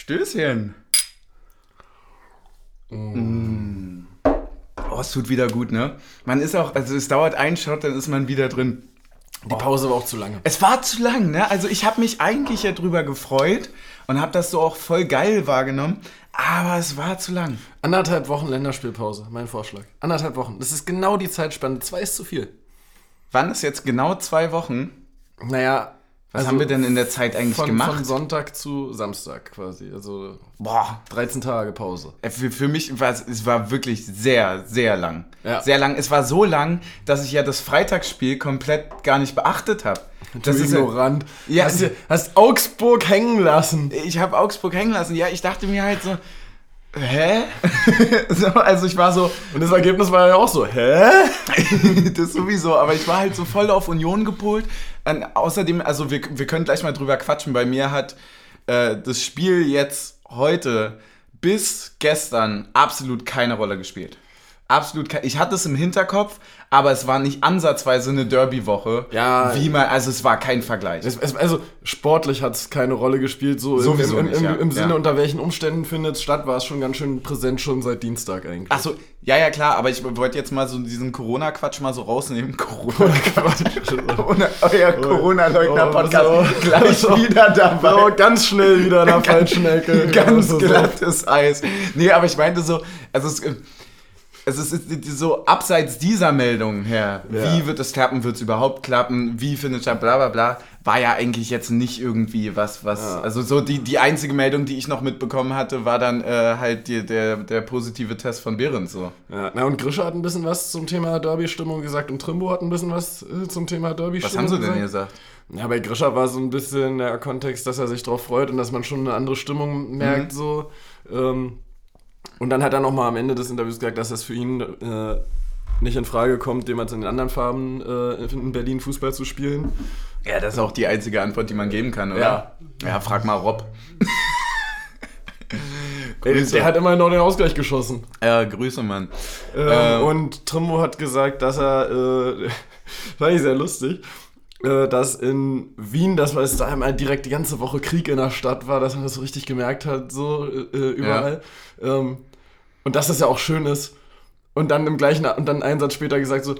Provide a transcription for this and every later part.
Stößchen. Mm. Oh, es tut wieder gut, ne? Man ist auch, also es dauert einen Shot, dann ist man wieder drin. Die Pause war auch zu lange. Es war zu lang, ne? Also ich habe mich eigentlich ja drüber gefreut und habe das so auch voll geil wahrgenommen, aber es war zu lang. 1,5 Wochen Länderspielpause, mein Vorschlag. 1,5 Wochen, das ist genau die Zeitspanne. 2 ist zu viel. Wann ist jetzt genau 2 Wochen? Naja, was haben wir denn in der Zeit eigentlich gemacht? Von Sonntag zu Samstag quasi, also 13 Tage Pause. Für mich war es war wirklich sehr, sehr lang. Ja. Sehr lang. Es war so lang, dass ich ja das Freitagsspiel komplett gar nicht beachtet habe. Das ist ignorant. Ja, hast Augsburg hängen lassen. Ich habe Augsburg hängen lassen. Ja, ich dachte mir halt so, hä? Also ich war so... Und das Ergebnis war ja auch so, hä? Das sowieso, aber ich war halt so voll auf Union gepolt. Und außerdem, also wir können gleich mal drüber quatschen. Bei mir hat das Spiel jetzt heute bis gestern absolut keine Rolle gespielt. Absolut keine. Ich hatte es im Hinterkopf, aber es war nicht ansatzweise eine Derby-Woche. Ja. Also es war kein Vergleich. Also sportlich hat es keine Rolle gespielt. So sowieso im Sinne, unter welchen Umständen findet es statt, war es schon ganz schön präsent, schon seit Dienstag eigentlich. Ach so, ja, klar, aber ich wollte jetzt mal so diesen Corona-Quatsch mal so rausnehmen. Corona-Quatsch. Euer Corona-Leugner-Podcast gleich wieder dabei. Oh, ganz schnell wieder nach falschen Ecke. Ganz glattes Eis. Nee, aber ich meinte so, also es ist so abseits dieser Meldungen her, ja. Wie wird es klappen, wird es überhaupt klappen, wie findet es statt, bla bla bla, war ja eigentlich jetzt nicht irgendwie was ja. Also so die einzige Meldung, die ich noch mitbekommen hatte, war dann halt der positive Test von Behrens so. Ja. Na und Grischer hat ein bisschen was zum Thema Derby-Stimmung gesagt und Trimbo hat ein bisschen was zum Thema Derby-Stimmung gesagt. Was haben sie denn gesagt? Ja, bei Grischer war so ein bisschen der Kontext, dass er sich drauf freut und dass man schon eine andere Stimmung merkt, so. Und dann hat er nochmal am Ende des Interviews gesagt, dass das für ihn nicht in Frage kommt, jemals in den anderen Farben in Berlin Fußball zu spielen. Ja, das ist auch die einzige Antwort, die man geben kann, oder? Ja frag mal Rob. Der hat immerhin noch den Ausgleich geschossen. Ja, Grüße, Mann. Und Trimbo hat gesagt, dass er, fand ich sehr lustig, dass in Wien, das war es da einmal direkt die ganze Woche Krieg in der Stadt war, dass man das so richtig gemerkt hat, so überall. Ja. Und dass das ja auch schön ist. Und dann einen Satz später gesagt so,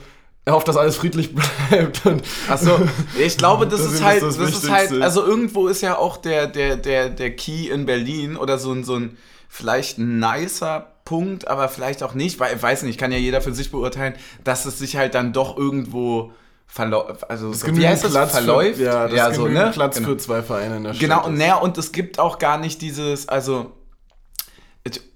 er hofft, dass alles friedlich bleibt. Achso, ich glaube, das ist halt, also irgendwo ist ja auch der Key in Berlin oder so ein vielleicht nicer Punkt, aber vielleicht auch nicht, weil ich weiß nicht, kann ja jeder für sich beurteilen, dass es sich halt dann doch irgendwo verläuft. Ja, das ist genügend Platz für zwei Vereine in der Stadt. Genau, und es gibt auch gar nicht dieses, also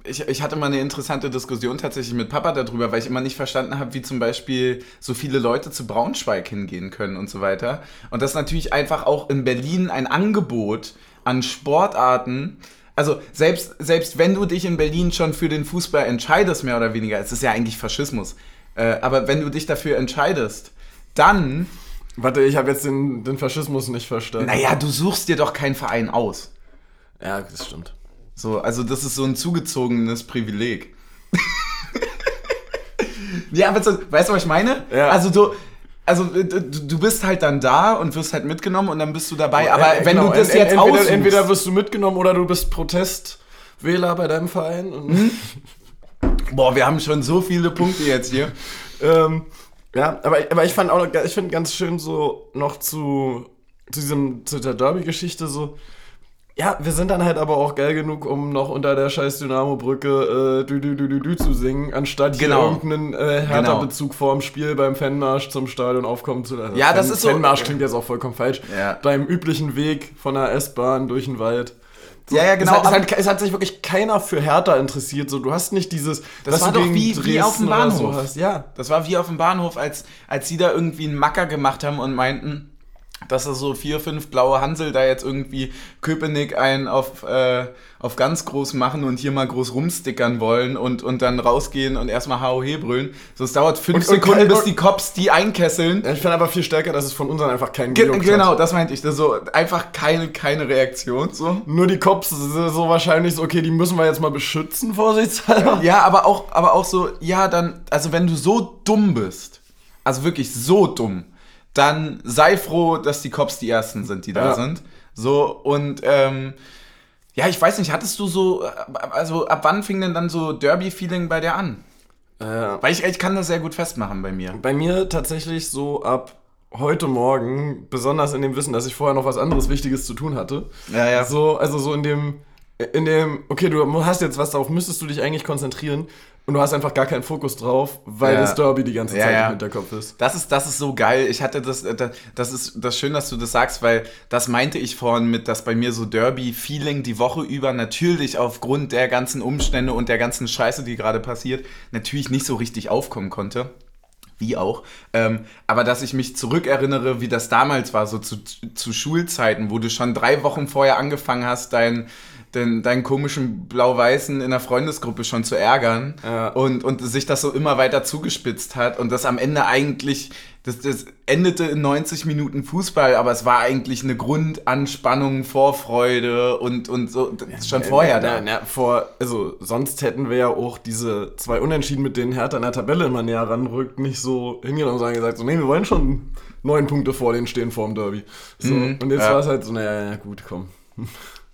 ich hatte mal eine interessante Diskussion tatsächlich mit Papa darüber, weil ich immer nicht verstanden habe, wie zum Beispiel so viele Leute zu Braunschweig hingehen können und so weiter. Und das ist natürlich einfach auch in Berlin ein Angebot an Sportarten. Also selbst wenn du dich in Berlin schon für den Fußball entscheidest, mehr oder weniger, es ist ja eigentlich Faschismus, aber wenn du dich dafür entscheidest, dann... Warte, ich habe jetzt den Faschismus nicht verstanden. Naja, du suchst dir doch keinen Verein aus. Ja, das stimmt. So, also das ist so ein zugezogenes Privileg. Ja, aber weißt du, was ich meine? Ja. Also du bist halt dann da und wirst halt mitgenommen und dann bist du dabei. Aber wenn du das jetzt aussuchst... Entweder wirst du mitgenommen oder du bist Protestwähler bei deinem Verein. Boah, wir haben schon so viele Punkte jetzt hier. Ja, aber ich finde ganz schön so noch zu der Derby-Geschichte so, ja, wir sind dann halt aber auch geil genug, um noch unter der scheiß Dynamo-Brücke Dü-Dü-Dü-Dü zu singen, anstatt irgendeinen Hertha-Bezug vorm Spiel beim Fanmarsch zum Stadion aufkommen zu lassen. Ja, das ist so. Fanmarsch klingt jetzt auch vollkommen falsch. Ja. Beim üblichen Weg von der S-Bahn durch den Wald. So, ja, genau. Es hat sich wirklich keiner für Hertha interessiert. So, du hast nicht dieses... Das war doch wie auf dem Bahnhof. So hast. Ja, das war wie auf dem Bahnhof, als die da irgendwie einen Macker gemacht haben und meinten, dass da so 4, 5 blaue Hansel da jetzt irgendwie Köpenick einen auf ganz groß machen und hier mal groß rumstickern wollen und dann rausgehen und erstmal H.O.H. brüllen. So, es dauert 5 Sekunden, bis die Cops die einkesseln. Ja, ich finde aber viel stärker, dass es von unseren einfach keinen Gejuckt hat. Genau, das meinte ich. Das so einfach keine Reaktion. So. Nur die Cops, so wahrscheinlich so, okay, die müssen wir jetzt mal beschützen, vorsichtshalber. Ja, aber auch so, ja, dann, also wenn du so dumm bist, also wirklich so dumm, dann sei froh, dass die Cops die Ersten sind, die da sind. So, und Ja, ich weiß nicht, hattest du so, also ab wann fing denn dann so Derby-Feeling bei dir an? Weil ich kann das sehr gut festmachen bei mir. Bei mir tatsächlich so ab heute Morgen, besonders in dem Wissen, dass ich vorher noch was anderes Wichtiges zu tun hatte. Ja, ja. So, also so in dem, okay, du hast jetzt was drauf, müsstest du dich eigentlich konzentrieren und du hast einfach gar keinen Fokus drauf, weil das Derby die ganze Zeit im Hinterkopf ist. Das ist so geil. Ich hatte das ist das schön, dass du das sagst, weil das meinte ich vorhin mit, dass bei mir so Derby-Feeling die Woche über natürlich aufgrund der ganzen Umstände und der ganzen Scheiße, die gerade passiert, natürlich nicht so richtig aufkommen konnte. Wie auch. Aber dass ich mich zurückerinnere, wie das damals war, so zu Schulzeiten, wo du schon 3 Wochen vorher angefangen hast, deinen komischen Blau-Weißen in der Freundesgruppe schon zu ärgern und sich das so immer weiter zugespitzt hat und das am Ende eigentlich, das endete in 90 Minuten Fußball, aber es war eigentlich eine Grundanspannung, Vorfreude und so, das ist schon vorher da. Also sonst hätten wir ja auch diese 2 Unentschieden, mit denen Hertha in der Tabelle immer näher ranrückt, nicht so hingenommen, sondern gesagt, so nee, wir wollen schon 9 Punkte vor denen stehen vor dem Derby. So, und jetzt war es halt so, naja, gut, komm.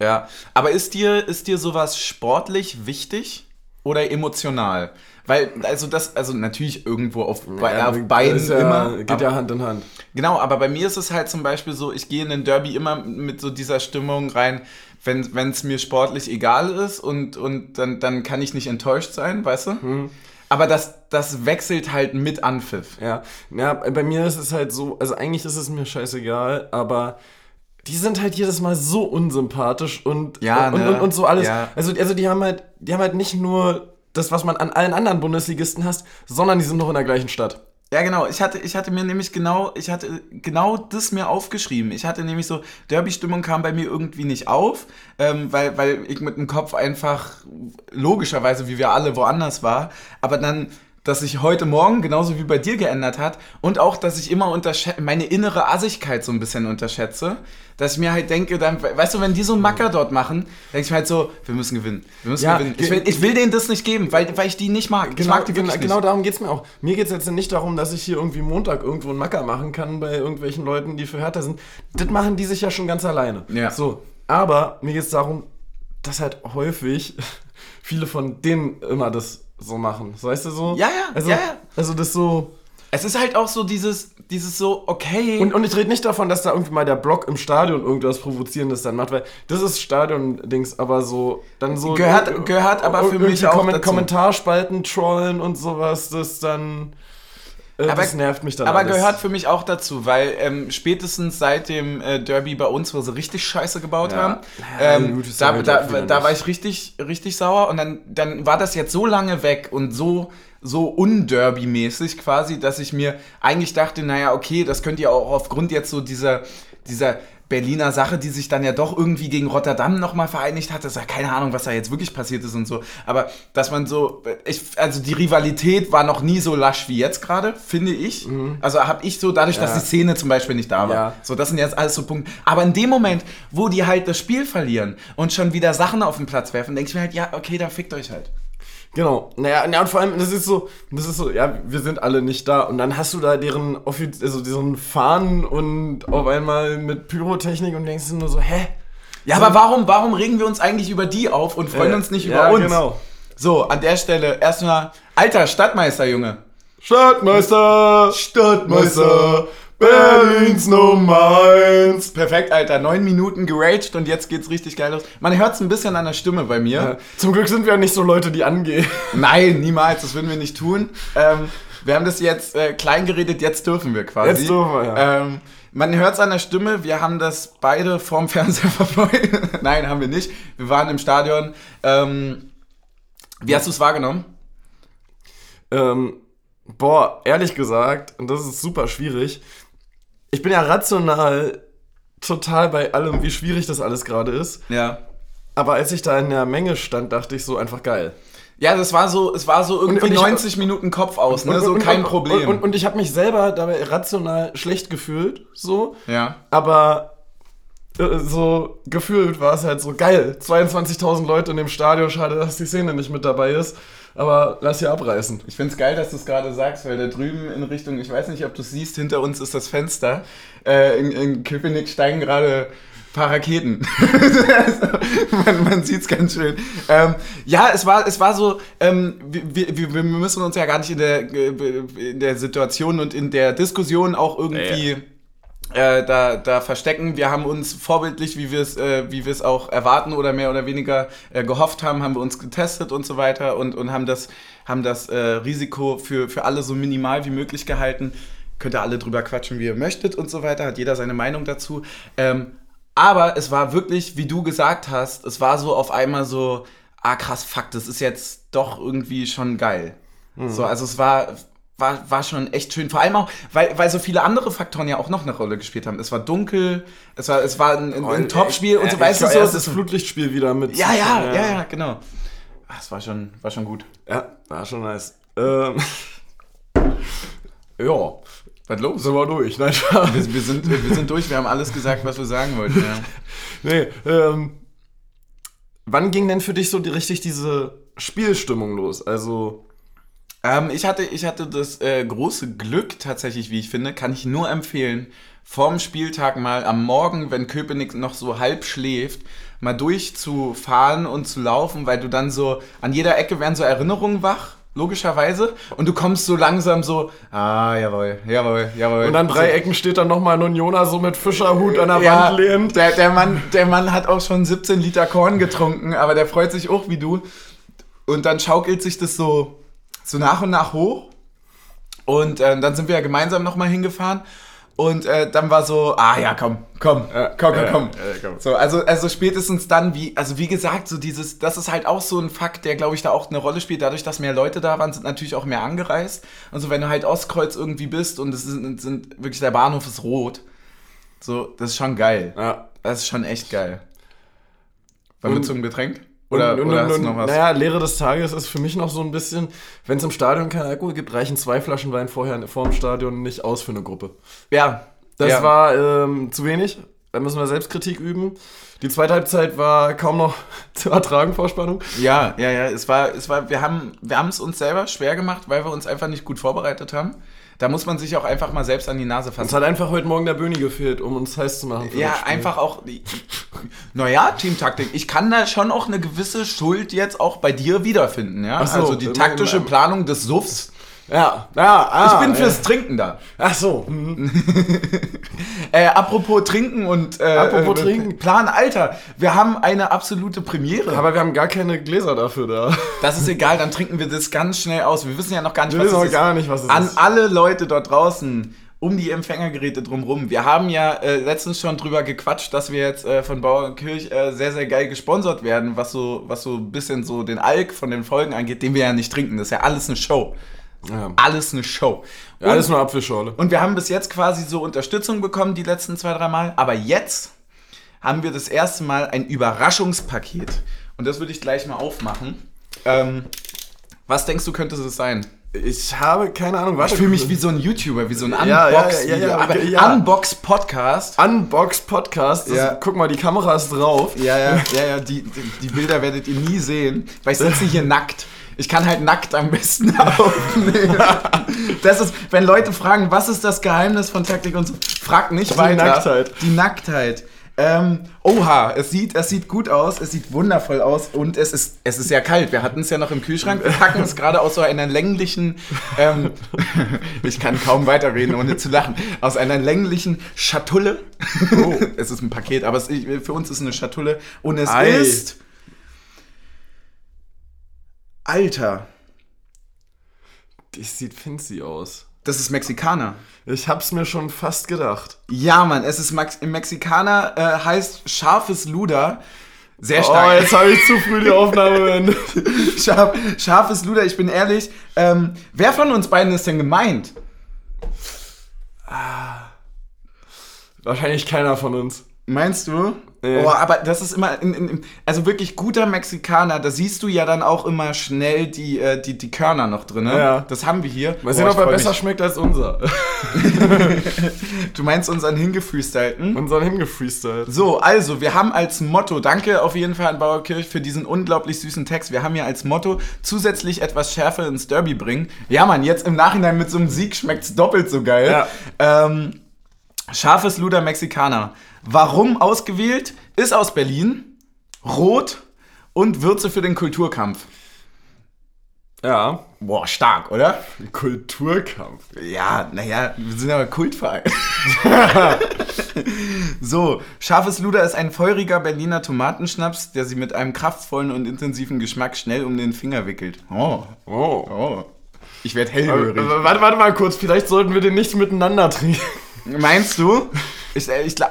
Ja, aber ist dir sowas sportlich wichtig oder emotional? Weil, also natürlich irgendwo auf beiden immer. Geht ja Hand in Hand. Genau, aber bei mir ist es halt zum Beispiel so, ich gehe in den Derby immer mit so dieser Stimmung rein, wenn es mir sportlich egal ist und dann kann ich nicht enttäuscht sein, weißt du? Mhm. Aber das wechselt halt mit Anpfiff. Ja, bei mir ist es halt so, also eigentlich ist es mir scheißegal, aber die sind halt jedes Mal so unsympathisch und so alles. Ja. Also die haben halt nicht nur das, was man an allen anderen Bundesligisten hasst, sondern die sind noch in der gleichen Stadt. Ja, genau. Ich hatte genau das mir aufgeschrieben. Ich hatte nämlich so, Derby-Stimmung kam bei mir irgendwie nicht auf, weil ich mit dem Kopf einfach logischerweise, wie wir alle, woanders war. Aber dann, dass sich heute Morgen genauso wie bei dir geändert hat und auch, dass ich immer meine innere Assigkeit so ein bisschen unterschätze, dass ich mir halt denke, dann, weißt du, wenn die so einen Macker dort machen, denke ich mir halt so, wir müssen gewinnen. Ich will denen das nicht geben, weil ich die nicht mag. Genau, ich mag die wirklich nicht. Genau darum geht's mir auch. Mir geht's jetzt nicht darum, dass ich hier irgendwie Montag irgendwo einen Macker machen kann bei irgendwelchen Leuten, die für Hertha sind. Das machen die sich ja schon ganz alleine. Ja. So, aber mir geht's darum, dass halt häufig viele von denen immer das so machen, so, weißt du, so? Ja. Also das so... Es ist halt auch so dieses so, okay... Und ich rede nicht davon, dass da irgendwie mal der Block im Stadion irgendwas Provozierendes dann macht, weil das ist Stadion-Dings, aber so... dann so gehört aber für mich auch dazu. Kommentarspalten, Trollen und sowas, das dann... Aber das nervt mich dann alles. Gehört für mich auch dazu, weil spätestens seit dem Derby bei uns, wo sie richtig Scheiße gebaut haben, da war ich richtig, richtig sauer und dann war das jetzt so lange weg und so underby-mäßig quasi, dass ich mir eigentlich dachte, naja, okay, das könnt ihr auch aufgrund jetzt so dieser Berliner Sache, die sich dann ja doch irgendwie gegen Rotterdam nochmal vereinigt hat. Das ist ja keine Ahnung, was da jetzt wirklich passiert ist und so. Aber dass man so, also die Rivalität war noch nie so lasch wie jetzt gerade, finde ich. Mhm. Also habe ich so, dadurch, dass die Szene zum Beispiel nicht da war. Ja. So, das sind jetzt alles so Punkte. Aber in dem Moment, wo die halt das Spiel verlieren und schon wieder Sachen auf den Platz werfen, denke ich mir halt, ja, okay, dann fickt euch halt. Genau, naja, und vor allem, das ist so, ja, wir sind alle nicht da. Und dann hast du da diesen Fahnen und auf einmal mit Pyrotechnik und denkst du nur so, hä? Ja, so, aber warum regen wir uns eigentlich über die auf und freuen uns nicht über uns? Ja, genau. So, an der Stelle erstmal, alter Stadtmeister, Junge. Stadtmeister, Berlins Nummer 1. Perfekt, Alter. 9 Minuten geraged und jetzt geht's richtig geil los. Man hört's ein bisschen an der Stimme bei mir. Ja. Zum Glück sind wir nicht so Leute, die angehen. Nein, niemals. Das würden wir nicht tun. Wir haben das jetzt klein geredet. Jetzt dürfen wir quasi. Jetzt dürfen wir, ja. Man hört's an der Stimme. Wir haben das beide vorm Fernseher verfolgt. Nein, haben wir nicht. Wir waren im Stadion. Wie hast du's wahrgenommen? Boah, ehrlich gesagt, und das ist super schwierig, ich bin ja rational total bei allem, wie schwierig das alles gerade ist. Ja. Aber als ich da in der Menge stand, dachte ich so, einfach geil. Ja, das war so, es war so irgendwie 90 Minuten Kopf aus, ne? So kein Problem. Und ich habe mich selber dabei rational schlecht gefühlt, so. Ja. Aber so gefühlt war es halt so geil. 22.000 Leute in dem Stadion, schade, dass die Szene nicht mit dabei ist. Aber lass hier abreißen. Ich find's geil, dass du es gerade sagst, weil da drüben in Richtung, ich weiß nicht, ob du es siehst, hinter uns ist das Fenster. In Köpenick steigen gerade paar Raketen. Man sieht's ganz schön. Ja, es war so, wir müssen uns ja gar nicht in der Situation und in der Diskussion auch irgendwie da verstecken. Wir haben uns vorbildlich, wie wir es auch erwarten oder mehr oder weniger gehofft haben wir uns getestet und so weiter und haben das Risiko für alle so minimal wie möglich gehalten. Könnt ihr alle drüber quatschen, wie ihr möchtet und so weiter. Hat jeder seine Meinung dazu. Aber es war wirklich, wie du gesagt hast, es war so auf einmal so, krass, fuck, das ist jetzt doch irgendwie schon geil. Mhm. So, also es war schon echt schön. Vor allem auch, weil so viele andere Faktoren ja auch noch eine Rolle gespielt haben. Es war dunkel, es war ein Topspiel und so, weißt du, so. Es ist das Flutlichtspiel wieder mit. Ja, genau. Es war schon gut. Ja, war schon nice. Ja, dann los, sind wir durch. Nein, wir sind durch, wir haben alles gesagt, was wir sagen wollten. Ja. Wann ging denn für dich so richtig diese Spielstimmung los? Also ich hatte das große Glück tatsächlich, wie ich finde, kann ich nur empfehlen, vorm Spieltag mal am Morgen, wenn Köpenick noch so halb schläft, mal durchzufahren und zu laufen, weil du dann so, an jeder Ecke werden so Erinnerungen wach. Logischerweise. Und du kommst so langsam so, jawohl. Und an drei Ecken steht dann nochmal ein Unioner so mit Fischerhut an der Wand lehnend. Der Mann hat auch schon 17 Liter Korn getrunken, aber der freut sich auch wie du. Und dann schaukelt sich das so nach und nach hoch. Und dann sind wir ja gemeinsam nochmal hingefahren. Und dann war so, komm. So, also spätestens dann, wie gesagt, so dieses, das ist halt auch so ein Fakt, der, glaube ich, da auch eine Rolle spielt. Dadurch, dass mehr Leute da waren, sind natürlich auch mehr angereist. Also wenn du halt Ostkreuz irgendwie bist und es sind wirklich, der Bahnhof ist rot. So, das ist schon geil. Ja. Das ist schon echt geil. Wollen wir zum Getränk? Oder hast du noch was? Naja, Lehre des Tages ist für mich noch so ein bisschen, wenn es im Stadion keinen Alkohol gibt, reichen 2 Flaschen Wein vorher vor dem Stadion nicht aus für eine Gruppe. Ja. Das war zu wenig. Da müssen wir Selbstkritik üben. Die zweite Halbzeit war kaum noch zu ertragen, Vorspannung. Ja. Es war, wir haben es uns selber schwer gemacht, weil wir uns einfach nicht gut vorbereitet haben. Da muss man sich auch einfach mal selbst an die Nase fassen. Uns hat einfach heute Morgen der Böni gefehlt, um uns heiß zu machen. Ja, einfach auch. Naja, Teamtaktik. Ich kann da schon auch eine gewisse Schuld jetzt auch bei dir wiederfinden. Ja? So, also die taktische Planung des Suffs. Ich bin fürs Trinken da. Ach so. Mhm. Apropos Trinken und Plan, Alter, wir haben eine absolute Premiere. Aber wir haben gar keine Gläser dafür da. Das ist egal, dann trinken wir das ganz schnell aus. Wir wissen ja noch gar nicht, was es ist. An alle Leute dort draußen, um die Empfängergeräte drumherum. Wir haben ja letztens schon drüber gequatscht, dass wir jetzt von Bauernkirch sehr, sehr geil gesponsert werden, was so ein bisschen so den Alk von den Folgen angeht, den wir ja nicht trinken. Das ist ja alles eine Show. Ja. Alles eine Show. Ja, alles nur Apfelschorle. Und wir haben bis jetzt quasi so Unterstützung bekommen, die letzten 2-3 Mal. Aber jetzt haben wir das erste Mal ein Überraschungspaket. Und das würde ich gleich mal aufmachen. Was denkst du, könnte es sein? Ich habe keine Ahnung. Ich fühle mich wie so ein YouTuber, wie so ein Unbox-Video. Ja. Unbox-Podcast. Unbox-Podcast. Ja. Guck mal, die Kamera ist drauf. Ja. Die Bilder werdet ihr nie sehen, weil ich sitze hier nackt. Ich kann halt nackt am besten aufnehmen. Das ist, wenn Leute fragen, was ist das Geheimnis von Taktik und so, fragt nicht weiter. Die Nacktheit. Oha, es sieht gut aus, es sieht wundervoll aus und es ist sehr kalt. Wir hatten es ja noch im Kühlschrank, wir packen es gerade aus so einer länglichen, ich kann kaum weiterreden, ohne zu lachen, aus einer länglichen Schatulle. Oh. Es ist ein Paket, aber für uns ist es eine Schatulle und es ist... Alter. Das sieht fancy aus. Das ist Mexikaner. Ich hab's mir schon fast gedacht. Ja, Mann, es ist Mexikaner, heißt scharfes Luder. Sehr stark. Oh, jetzt habe ich zu früh die Aufnahme beendet. Scharfes Luder, ich bin ehrlich. Wer von uns beiden ist denn gemeint? Wahrscheinlich keiner von uns. Meinst du? Nee. Oh, aber das ist immer, also wirklich guter Mexikaner, da siehst du ja dann auch immer schnell die Körner noch drin, ne? Ja. Das haben wir hier. Mal sehen, ob er besser schmeckt als unser. Du meinst unseren hingefreestylten? Unseren hingefreestylten. So, also, wir haben als Motto, danke auf jeden Fall an Bauernkirch für diesen unglaublich süßen Text, wir haben ja als Motto, zusätzlich etwas Schärfe ins Derby bringen. Ja, Mann, jetzt im Nachhinein mit so einem Sieg schmeckt's doppelt so geil. Ja. Scharfes Luder Mexikaner. Warum ausgewählt? Ist aus Berlin, rot und Würze für den Kulturkampf. Ja. Boah, stark, oder? Kulturkampf. Ja, naja, wir sind aber Kultverein. So, Scharfes Luder ist ein feuriger Berliner Tomatenschnaps, der sie mit einem kraftvollen und intensiven Geschmack schnell um den Finger wickelt. Oh. Ich werde hellhörig. Warte mal kurz, vielleicht sollten wir den nicht miteinander trinken. Meinst du?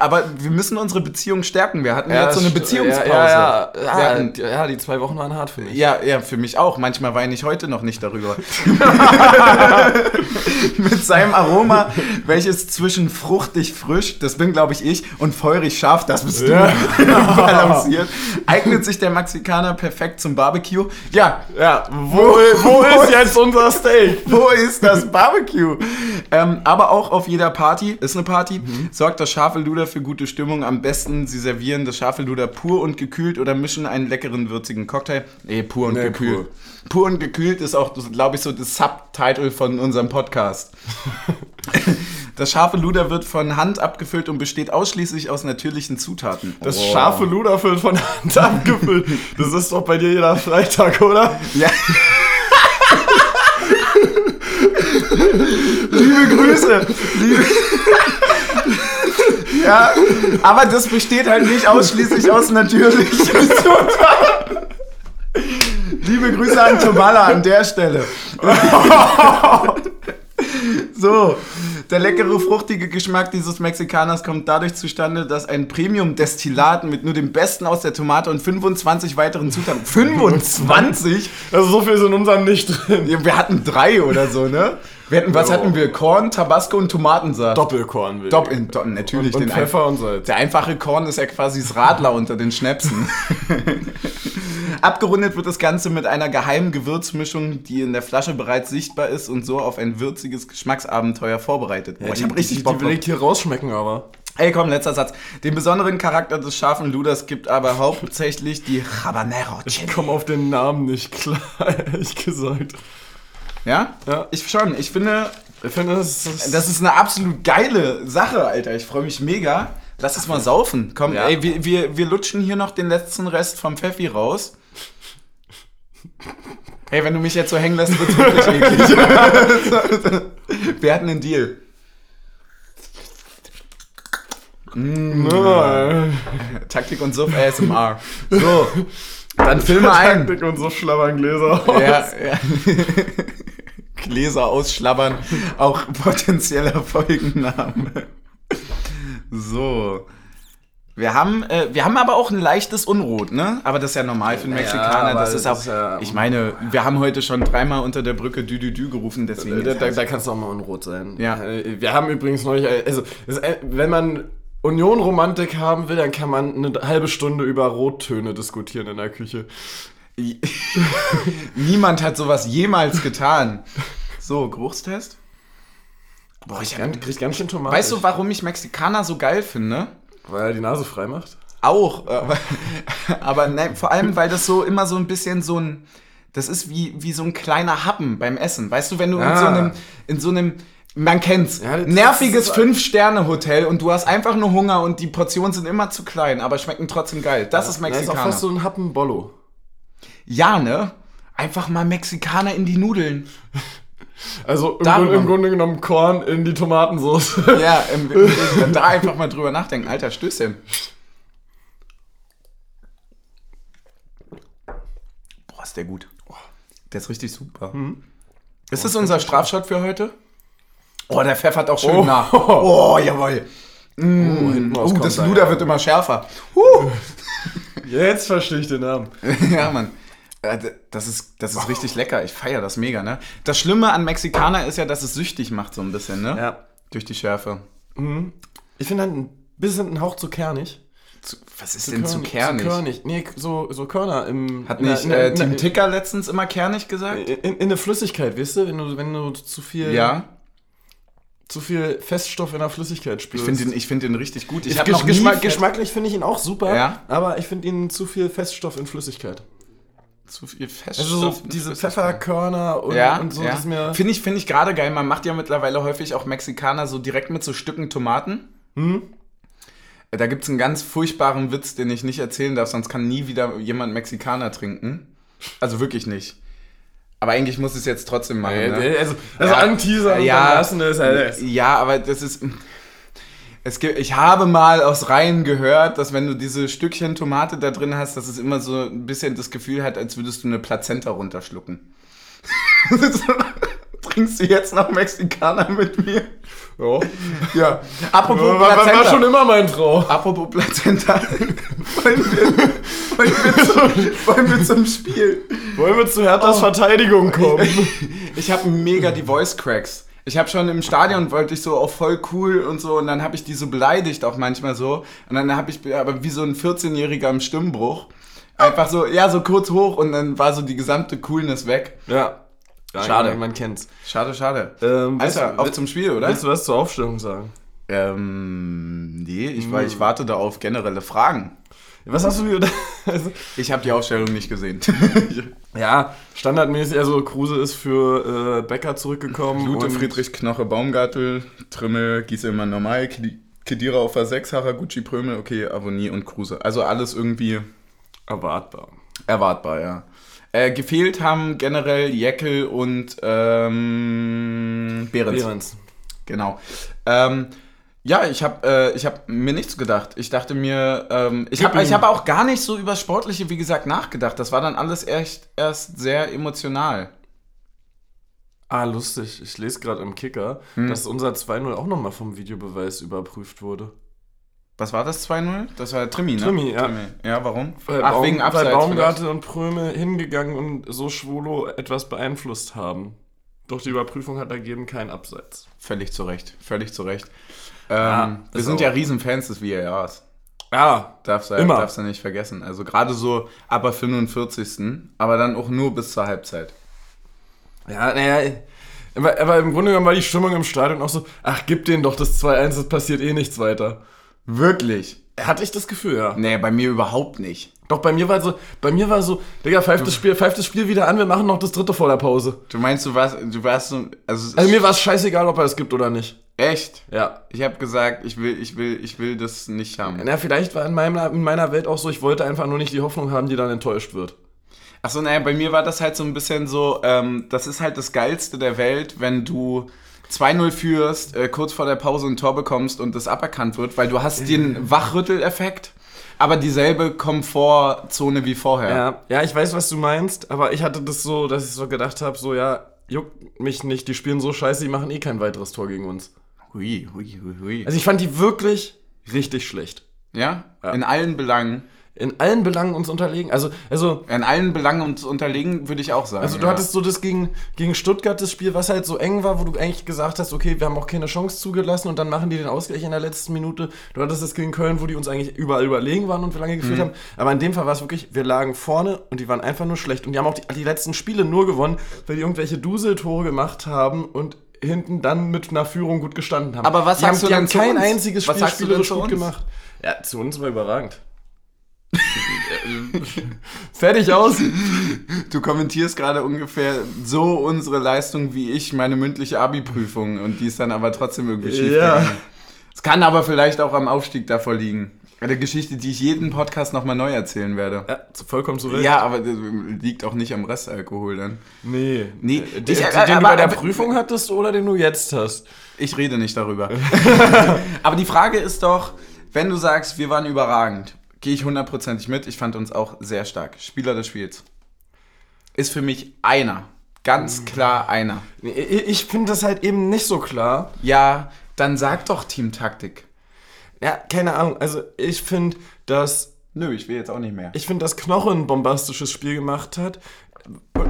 Aber wir müssen unsere Beziehung stärken. Wir hatten jetzt so eine Beziehungspause. Ja, die 2 Wochen waren hart für mich. Ja, für mich auch. Manchmal weine ich heute noch nicht darüber. Mit seinem Aroma, welches zwischen fruchtig frisch, das bin glaube ich, und feurig scharf, das bist du, balanciert, eignet sich der Mexikaner perfekt zum Barbecue. Ja. Wo ist jetzt unser Steak? Wo ist das Barbecue? Aber auch auf jeder Party, ist eine Party, sorgt das Scharfe Luder für gute Stimmung. Am besten, sie servieren das Scharfe Luder pur und gekühlt oder mischen einen leckeren, würzigen Cocktail. Pur und gekühlt. Pur und gekühlt ist auch, glaube ich, so das Subtitle von unserem Podcast. Das Scharfe Luder wird von Hand abgefüllt und besteht ausschließlich aus natürlichen Zutaten. Das Scharfe Luder wird von Hand abgefüllt. Das ist doch bei dir jeder Freitag, oder? Ja. Liebe Grüße. Ja, aber das besteht halt nicht ausschließlich aus natürlichen Zutaten. Liebe Grüße an Tomala an der Stelle. So, der leckere, fruchtige Geschmack dieses Mexikaners kommt dadurch zustande, dass ein Premium-Destillat mit nur dem Besten aus der Tomate und 25 weiteren Zutaten... 25? Also so viel ist in unserem nicht drin. Ja, wir hatten 3 oder so, ne? Was hatten wir? Korn, Tabasco und Tomatensaft. Doppelkorn. Natürlich. Und den Pfeffer und Salz. Der einfache Korn ist ja quasi das Radler unter den Schnäpsen. Abgerundet wird das Ganze mit einer geheimen Gewürzmischung, die in der Flasche bereits sichtbar ist und so auf ein würziges Geschmacksabenteuer vorbereitet. Ja, ich hab richtig Bock. Die will ich hier rausschmecken, aber... Ey, komm, letzter Satz. Den besonderen Charakter des Scharfen Luders gibt aber hauptsächlich die Habanero Chili. Ich komme auf den Namen nicht klar, ehrlich gesagt. Ja? Ich finde, das ist eine absolut geile Sache, Alter. Ich freue mich mega. Lass es mal saufen. Komm, ja. Ey, wir lutschen hier noch den letzten Rest vom Pfeffi raus. Ey, wenn du mich jetzt so hängen lässt, wird's wirklich eklig. Wir hatten einen Deal. Taktik und Suff ASMR. So, dann filme ein. Taktik und Suff schlabbern Gläser aus. Ja. Gläser ausschlabbern, auch potenzieller Folgenname. So. Wir haben aber auch ein leichtes Unrot, ne? Aber das ist ja normal für einen Mexikaner. Das ist auch, ich meine, wir haben heute schon 3-mal unter der Brücke Dü-Dü-Dü gerufen, deswegen. Da kann es auch mal unrot sein. Ja. Wir haben übrigens neulich, also, wenn man Union-Romantik haben will, dann kann man eine halbe Stunde über Rottöne diskutieren in der Küche. Niemand hat sowas jemals getan. So, Geruchstest? Boah, ich krieg ganz schön Tomaten. Weißt du, warum ich Mexikaner so geil finde? Weil er die Nase frei macht? Auch, aber nein, vor allem, weil das so immer so ein bisschen so ein... Das ist wie so ein kleiner Happen beim Essen. Weißt du, wenn du in so einem... Man kennt's. Ja, nerviges 5-Sterne-Hotel und du hast einfach nur Hunger und die Portionen sind immer zu klein, aber schmecken trotzdem geil. Das ist Mexikaner. Das ist auch fast so ein Happen-Bollo. Ja, ne? Einfach mal Mexikaner in die Nudeln. Also im Grunde genommen Korn in die Tomatensauce. Ja, da einfach mal drüber nachdenken. Alter, Stößchen. Boah, ist der gut. Der ist richtig super. Mhm. Ist das unser Strafschott für heute? Oh, der pfeffert auch schön nach. Oh, jawohl. Mm. Das Luder wird immer schärfer. Jetzt verstehe ich den Namen. Ja, Mann. Das ist richtig lecker. Ich feiere das mega, ne? Das Schlimme an Mexikaner ist ja, dass es süchtig macht so ein bisschen, ne? Ja. Durch die Schärfe. Mhm. Ich finde dann ein bisschen einen Hauch zu kernig. Was ist denn zu kernig? Zu körnig. Nee, so Körner im... Hat nicht Team Ticker letztens immer kernig gesagt? In der Flüssigkeit, weißt du? Wenn du zu viel... Ja. Zu viel Feststoff in der Flüssigkeit spürst. Ich finde den richtig gut. Geschmacklich finde ich ihn auch super, ja? Aber ich finde ihn zu viel Feststoff in Flüssigkeit. Zu viel Feststoff. Also so diese Pfefferkörner und so. Ja. Finde ich gerade geil. Man macht ja mittlerweile häufig auch Mexikaner so direkt mit so Stücken Tomaten. Mhm. Da gibt es einen ganz furchtbaren Witz, den ich nicht erzählen darf, sonst kann nie wieder jemand Mexikaner trinken. Also wirklich nicht. Aber eigentlich muss es jetzt trotzdem machen. Ne? Also Anteaser und dann lassen ist alles. Ja, aber das ist... Ich habe mal aus Reihen gehört, dass wenn du diese Stückchen Tomate da drin hast, dass es immer so ein bisschen das Gefühl hat, als würdest du eine Plazenta runterschlucken. Trinkst du jetzt noch Mexikaner mit mir? Ja. Ja. Apropos Plazenta. Das war schon immer mein Traum. Apropos Plazenta. Wollen wir zum Spiel? Wollen wir zu Herthas Verteidigung kommen? Ich habe mega die Voice Cracks. Ich habe schon im Stadion, wollte ich so auch voll cool und so, und dann habe ich die so beleidigt auch manchmal so, und dann habe ich aber wie so ein 14-Jähriger im Stimmbruch einfach so, so kurz hoch, und dann war so die gesamte Coolness weg. Ja. Schade. Man kennt's. Schade. Alter, auch zum Spiel, oder? Willst du was zur Aufstellung sagen? Nee, ich warte da auf generelle Fragen. Was hast du wieder? Ich habe die Aufstellung nicht gesehen. Ja, standardmäßig, also Kruse ist für Becker zurückgekommen. Lute, Friedrich, Knoche, Baumgartel, Trimmel, Gieselmann, Normal, Kedira auf der 6, Haraguchi, Prömel, okay, Avoni und Kruse. Also alles irgendwie erwartbar. Erwartbar, ja. Gefehlt haben generell Jäckel und Behrens. Genau. Ja, ich hab mir nichts gedacht. Ich dachte mir, ich hab auch gar nicht so über Sportliche, wie gesagt, nachgedacht. Das war dann alles echt erst sehr emotional. Ah, lustig. Ich lese gerade im Kicker, dass unser 2-0 auch nochmal vom Videobeweis überprüft wurde. Was war das 2-0? Das war Trimi, ne? Trimi, ja. Trimi. Ja, warum? Wegen Abseits. Weil Baumgartel und Prömel hingegangen und so Schwolo etwas beeinflusst haben. Doch die Überprüfung hat ergeben, kein Abseits. Völlig zu Recht. Wir sind ja Riesenfans des VARs. Ja, darfst du nicht vergessen. Also gerade so ab der 45. Aber dann auch nur bis zur Halbzeit. Ja, naja. Aber im Grunde genommen war die Stimmung im Stadion auch so, ach, gib denen doch das 2-1, das passiert eh nichts weiter. Wirklich? Hatte ich das Gefühl, ja. Nee, bei mir überhaupt nicht. Doch, bei mir war so, Digga, pfeift das Spiel wieder an, wir machen noch das dritte vor der Pause. Du meinst, du warst so... Also mir war es scheißegal, ob er es gibt oder nicht. Echt? Ja. Ich habe gesagt, ich will das nicht haben. Na, vielleicht war in meiner Welt auch so, ich wollte einfach nur nicht die Hoffnung haben, die dann enttäuscht wird. Achso, naja, bei mir war das halt so ein bisschen so, das ist halt das Geilste der Welt, wenn du 2-0 führst, kurz vor der Pause ein Tor bekommst und das aberkannt wird, weil du hast den Wachrütteleffekt. Aber dieselbe Komfortzone wie vorher. Ja, ich weiß, was du meinst, aber ich hatte das so, dass ich so gedacht habe, so, ja, juckt mich nicht, die spielen so scheiße, die machen eh kein weiteres Tor gegen uns. Hui. Also ich fand die wirklich richtig schlecht. Ja? In allen Belangen. In allen Belangen uns unterlegen? Also in allen Belangen uns unterlegen, würde ich auch sagen. Also du hattest so das gegen Stuttgart, das Spiel, was halt so eng war, wo du eigentlich gesagt hast, okay, wir haben auch keine Chance zugelassen und dann machen die den Ausgleich in der letzten Minute. Du hattest das gegen Köln, wo die uns eigentlich überall überlegen waren und wir lange geführt haben. Aber in dem Fall war es wirklich, wir lagen vorne und die waren einfach nur schlecht. Und die haben auch die letzten Spiele nur gewonnen, weil die irgendwelche Duseltore gemacht haben und hinten dann mit einer Führung gut gestanden haben. Aber was sagst du denn zu uns? Die haben kein einziges Spiel spielerisch gut gemacht. Ja, zu uns war überragend. Fertig aus. Du kommentierst gerade ungefähr so unsere Leistung wie ich, meine mündliche Abi-Prüfung, und die ist dann aber trotzdem irgendwie schief gegangen. Es kann aber vielleicht auch am Aufstieg davor liegen. Eine Geschichte, die ich jeden Podcast nochmal neu erzählen werde. Ja, vollkommen zu Recht. Ja, aber das liegt auch nicht am Restalkohol dann. Nee. Den du bei der Prüfung hattest oder den du jetzt hast? Ich rede nicht darüber. Aber die Frage ist doch, wenn du sagst, wir waren überragend, gehe ich 100%ig mit. Ich fand uns auch sehr stark. Spieler des Spiels ist für mich einer. Ganz klar einer. Ich finde das halt eben nicht so klar. Ja, dann sag doch Teamtaktik. Ja, keine Ahnung. Also ich finde, dass... Nö, ich will jetzt auch nicht mehr. Ich finde, dass Knoche ein bombastisches Spiel gemacht hat.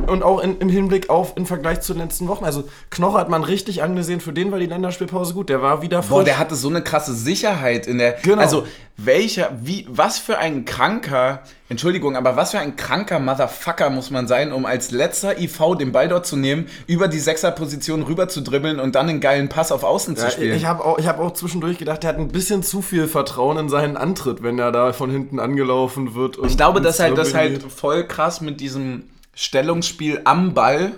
Und auch im Hinblick auf, im Vergleich zu den letzten Wochen. Also Knoche hat man richtig angesehen, für den war die Länderspielpause gut. Der war wieder frisch. Boah, der hatte so eine krasse Sicherheit in der... Genau. Also was für ein kranker Motherfucker muss man sein, um als letzter IV den Ball dort zu nehmen, über die 6er-Position rüber zu dribbeln und dann einen geilen Pass auf Außen zu spielen. Ich hab auch zwischendurch gedacht, der hat ein bisschen zu viel Vertrauen in seinen Antritt, wenn er da von hinten angelaufen wird. Und ich glaube, dass halt das halt voll krass mit diesem Stellungsspiel am Ball,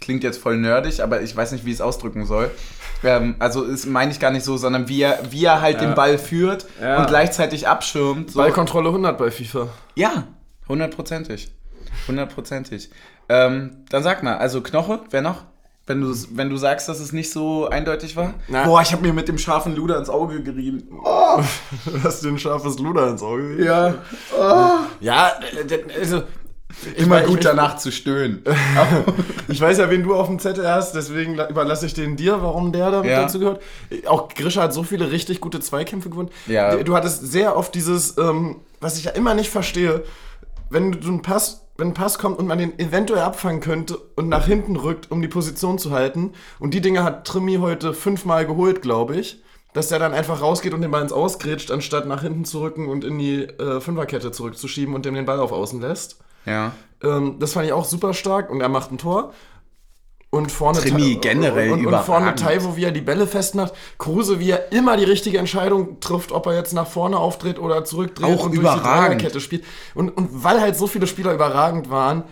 klingt jetzt voll nerdig, aber ich weiß nicht, wie ich es ausdrücken soll, Also das meine ich gar nicht so, sondern wie er halt den Ball führt und gleichzeitig abschirmt. So. Ballkontrolle 100 bei FIFA. Ja, 100%. Dann sag mal, also Knoche, wer noch? Wenn du sagst, dass es nicht so eindeutig war? Na? Boah, ich habe mir mit dem scharfen Luder ins Auge gerieben. Oh. Hast du ein scharfes Luder ins Auge gerieben? Ja. Oh. Ja, also... Immer gut danach zu stöhnen. Ich weiß ja, wen du auf dem Zettel hast, deswegen überlasse ich den dir, warum der da mit dazu gehört. Auch Grisha hat so viele richtig gute Zweikämpfe gewonnen. Ja. Du hattest sehr oft dieses, was ich ja immer nicht verstehe, wenn ein Pass kommt und man den eventuell abfangen könnte und nach hinten rückt, um die Position zu halten. Und die Dinge hat Trimi heute 5-mal geholt, glaube ich. Dass der dann einfach rausgeht und den Ball ins Ausgrätscht, anstatt nach hinten zu rücken und in die Fünferkette zurückzuschieben und dem den Ball auf außen lässt. Ja. Das fand ich auch super stark und er macht ein Tor. Und vorne Taiwo, wie er die Bälle festmacht. Kruse, wie er immer die richtige Entscheidung trifft, ob er jetzt nach vorne auftritt oder zurückdreht auch und überragend durch die Dreierkette spielt. Und weil halt so viele Spieler überragend waren,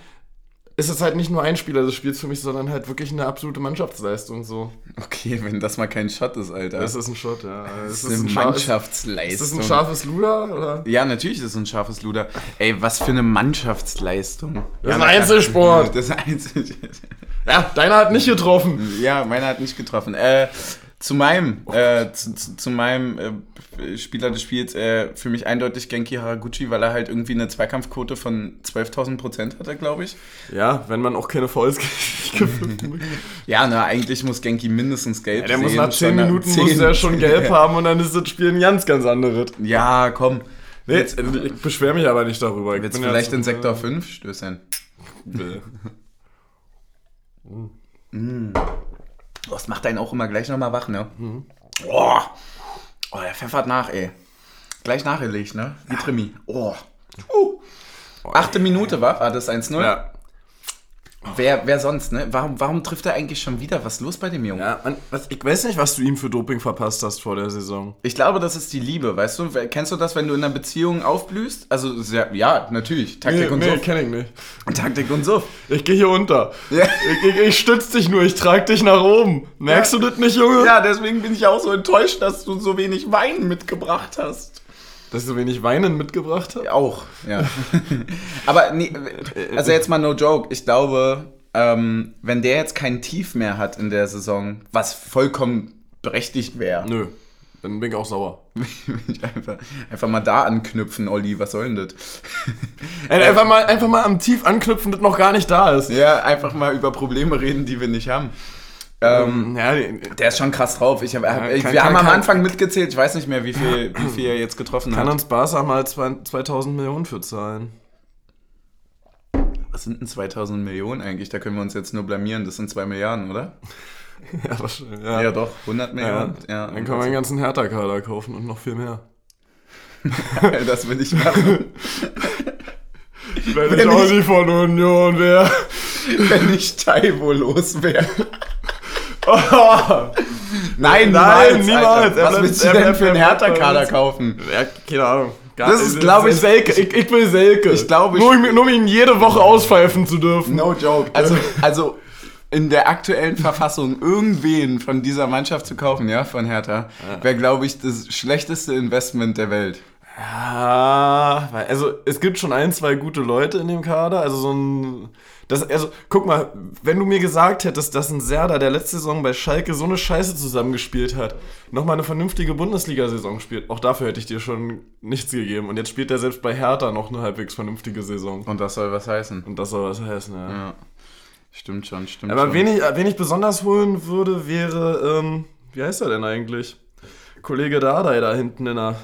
ist es halt nicht nur ein Spieler des Spiels für mich, sondern halt wirklich eine absolute Mannschaftsleistung so. Okay, wenn das mal kein Shot ist, Alter. Das ist ein Shot, ja. Das ist eine Mannschaftsleistung. Ist das ein scharfes Luder, oder? Ja, natürlich ist es ein scharfes Luder. Ey, was für eine Mannschaftsleistung. Das ist ein Einzelsport. Ja, deiner hat nicht getroffen. Ja, meiner hat nicht getroffen. Zu meinem Spieler des Spiels für mich eindeutig Genki Haraguchi, weil er halt irgendwie eine Zweikampfquote von 12.000% hatte, glaube ich. Ja, wenn man auch keine Fouls gefunden hat. Ja, na, eigentlich muss Genki mindestens gelb sehen. Der muss nach 10 Minuten muss er schon gelb haben und dann ist das Spiel ein ganz, ganz anderes. Ja, komm. Nee, jetzt, ich beschwere mich aber nicht darüber. Jetzt vielleicht in Sektor 5 stößen. Das macht einen auch immer gleich nochmal wach, ne? Mhm. Oh, der pfeffert nach, ey. Gleich nachgelegt, ne? Wie Trimi. Achte Minute, war das 1-0? Ja. Wer sonst, ne? Warum trifft er eigentlich schon wieder? Was ist los bei dem Jungen? Ja, ich weiß nicht, was du ihm für Doping verpasst hast vor der Saison. Ich glaube, das ist die Liebe, weißt du? Kennst du das, wenn du in einer Beziehung aufblühst? Also, ja, natürlich. Taktik und Suff. Nee, kenn ich nicht. Taktik und Suff. Ich gehe hier unter. Ja. Ich stütze dich nur, ich trage dich nach oben. Merkst du das nicht, Junge? Ja, deswegen bin ich auch so enttäuscht, dass du so wenig Wein mitgebracht hast. Dass du wenig Weinen mitgebracht hast? Auch, ja. Aber nee, also jetzt mal no joke. Ich glaube, wenn der jetzt kein Tief mehr hat in der Saison, was vollkommen berechtigt wäre. Nö, dann bin ich auch sauer. Einfach mal da anknüpfen, Olli, was soll denn das? Einfach mal am Tief anknüpfen, das noch gar nicht da ist. Ja, einfach mal über Probleme reden, die wir nicht haben. Der ist schon krass drauf. Wir haben am Anfang mitgezählt, ich weiß nicht mehr, wie viel er jetzt getroffen hat. Kann uns Barca mal 2000 Millionen für zahlen. Was sind denn 2000 Millionen eigentlich? Da können wir uns jetzt nur blamieren. Das sind 2 Milliarden, oder? Ja, wahrscheinlich. Ja, doch, 100 Millionen. Ja, dann können wir den ganzen Hertha-Kader kaufen und noch viel mehr. Das will ich machen. Wenn ich Olli von Union wäre. Wenn ich Taiwo los wäre. Oh. Nein, niemals. Was willst du denn für einen Hertha-Kader kaufen? Ja, keine Ahnung. Das ist, glaube ich, Selke. Ich will Selke. Ich glaube, nur um ihn jede Woche auspfeifen zu dürfen. No joke. Also in der aktuellen Verfassung irgendwen von dieser Mannschaft zu kaufen, ja, von Hertha, wäre, glaube ich, das schlechteste Investment der Welt. Ja, also es gibt schon 1, 2 gute Leute in dem Kader, also so ein... guck mal, wenn du mir gesagt hättest, dass ein Serdar, der letzte Saison bei Schalke so eine Scheiße zusammengespielt hat, nochmal eine vernünftige Bundesliga-Saison spielt, auch dafür hätte ich dir schon nichts gegeben. Und jetzt spielt er selbst bei Hertha noch eine halbwegs vernünftige Saison. Und das soll was heißen. Ja. Stimmt schon. Aber wen ich besonders holen würde, wäre, wie heißt er denn eigentlich? Kollege Dardai da hinten in der...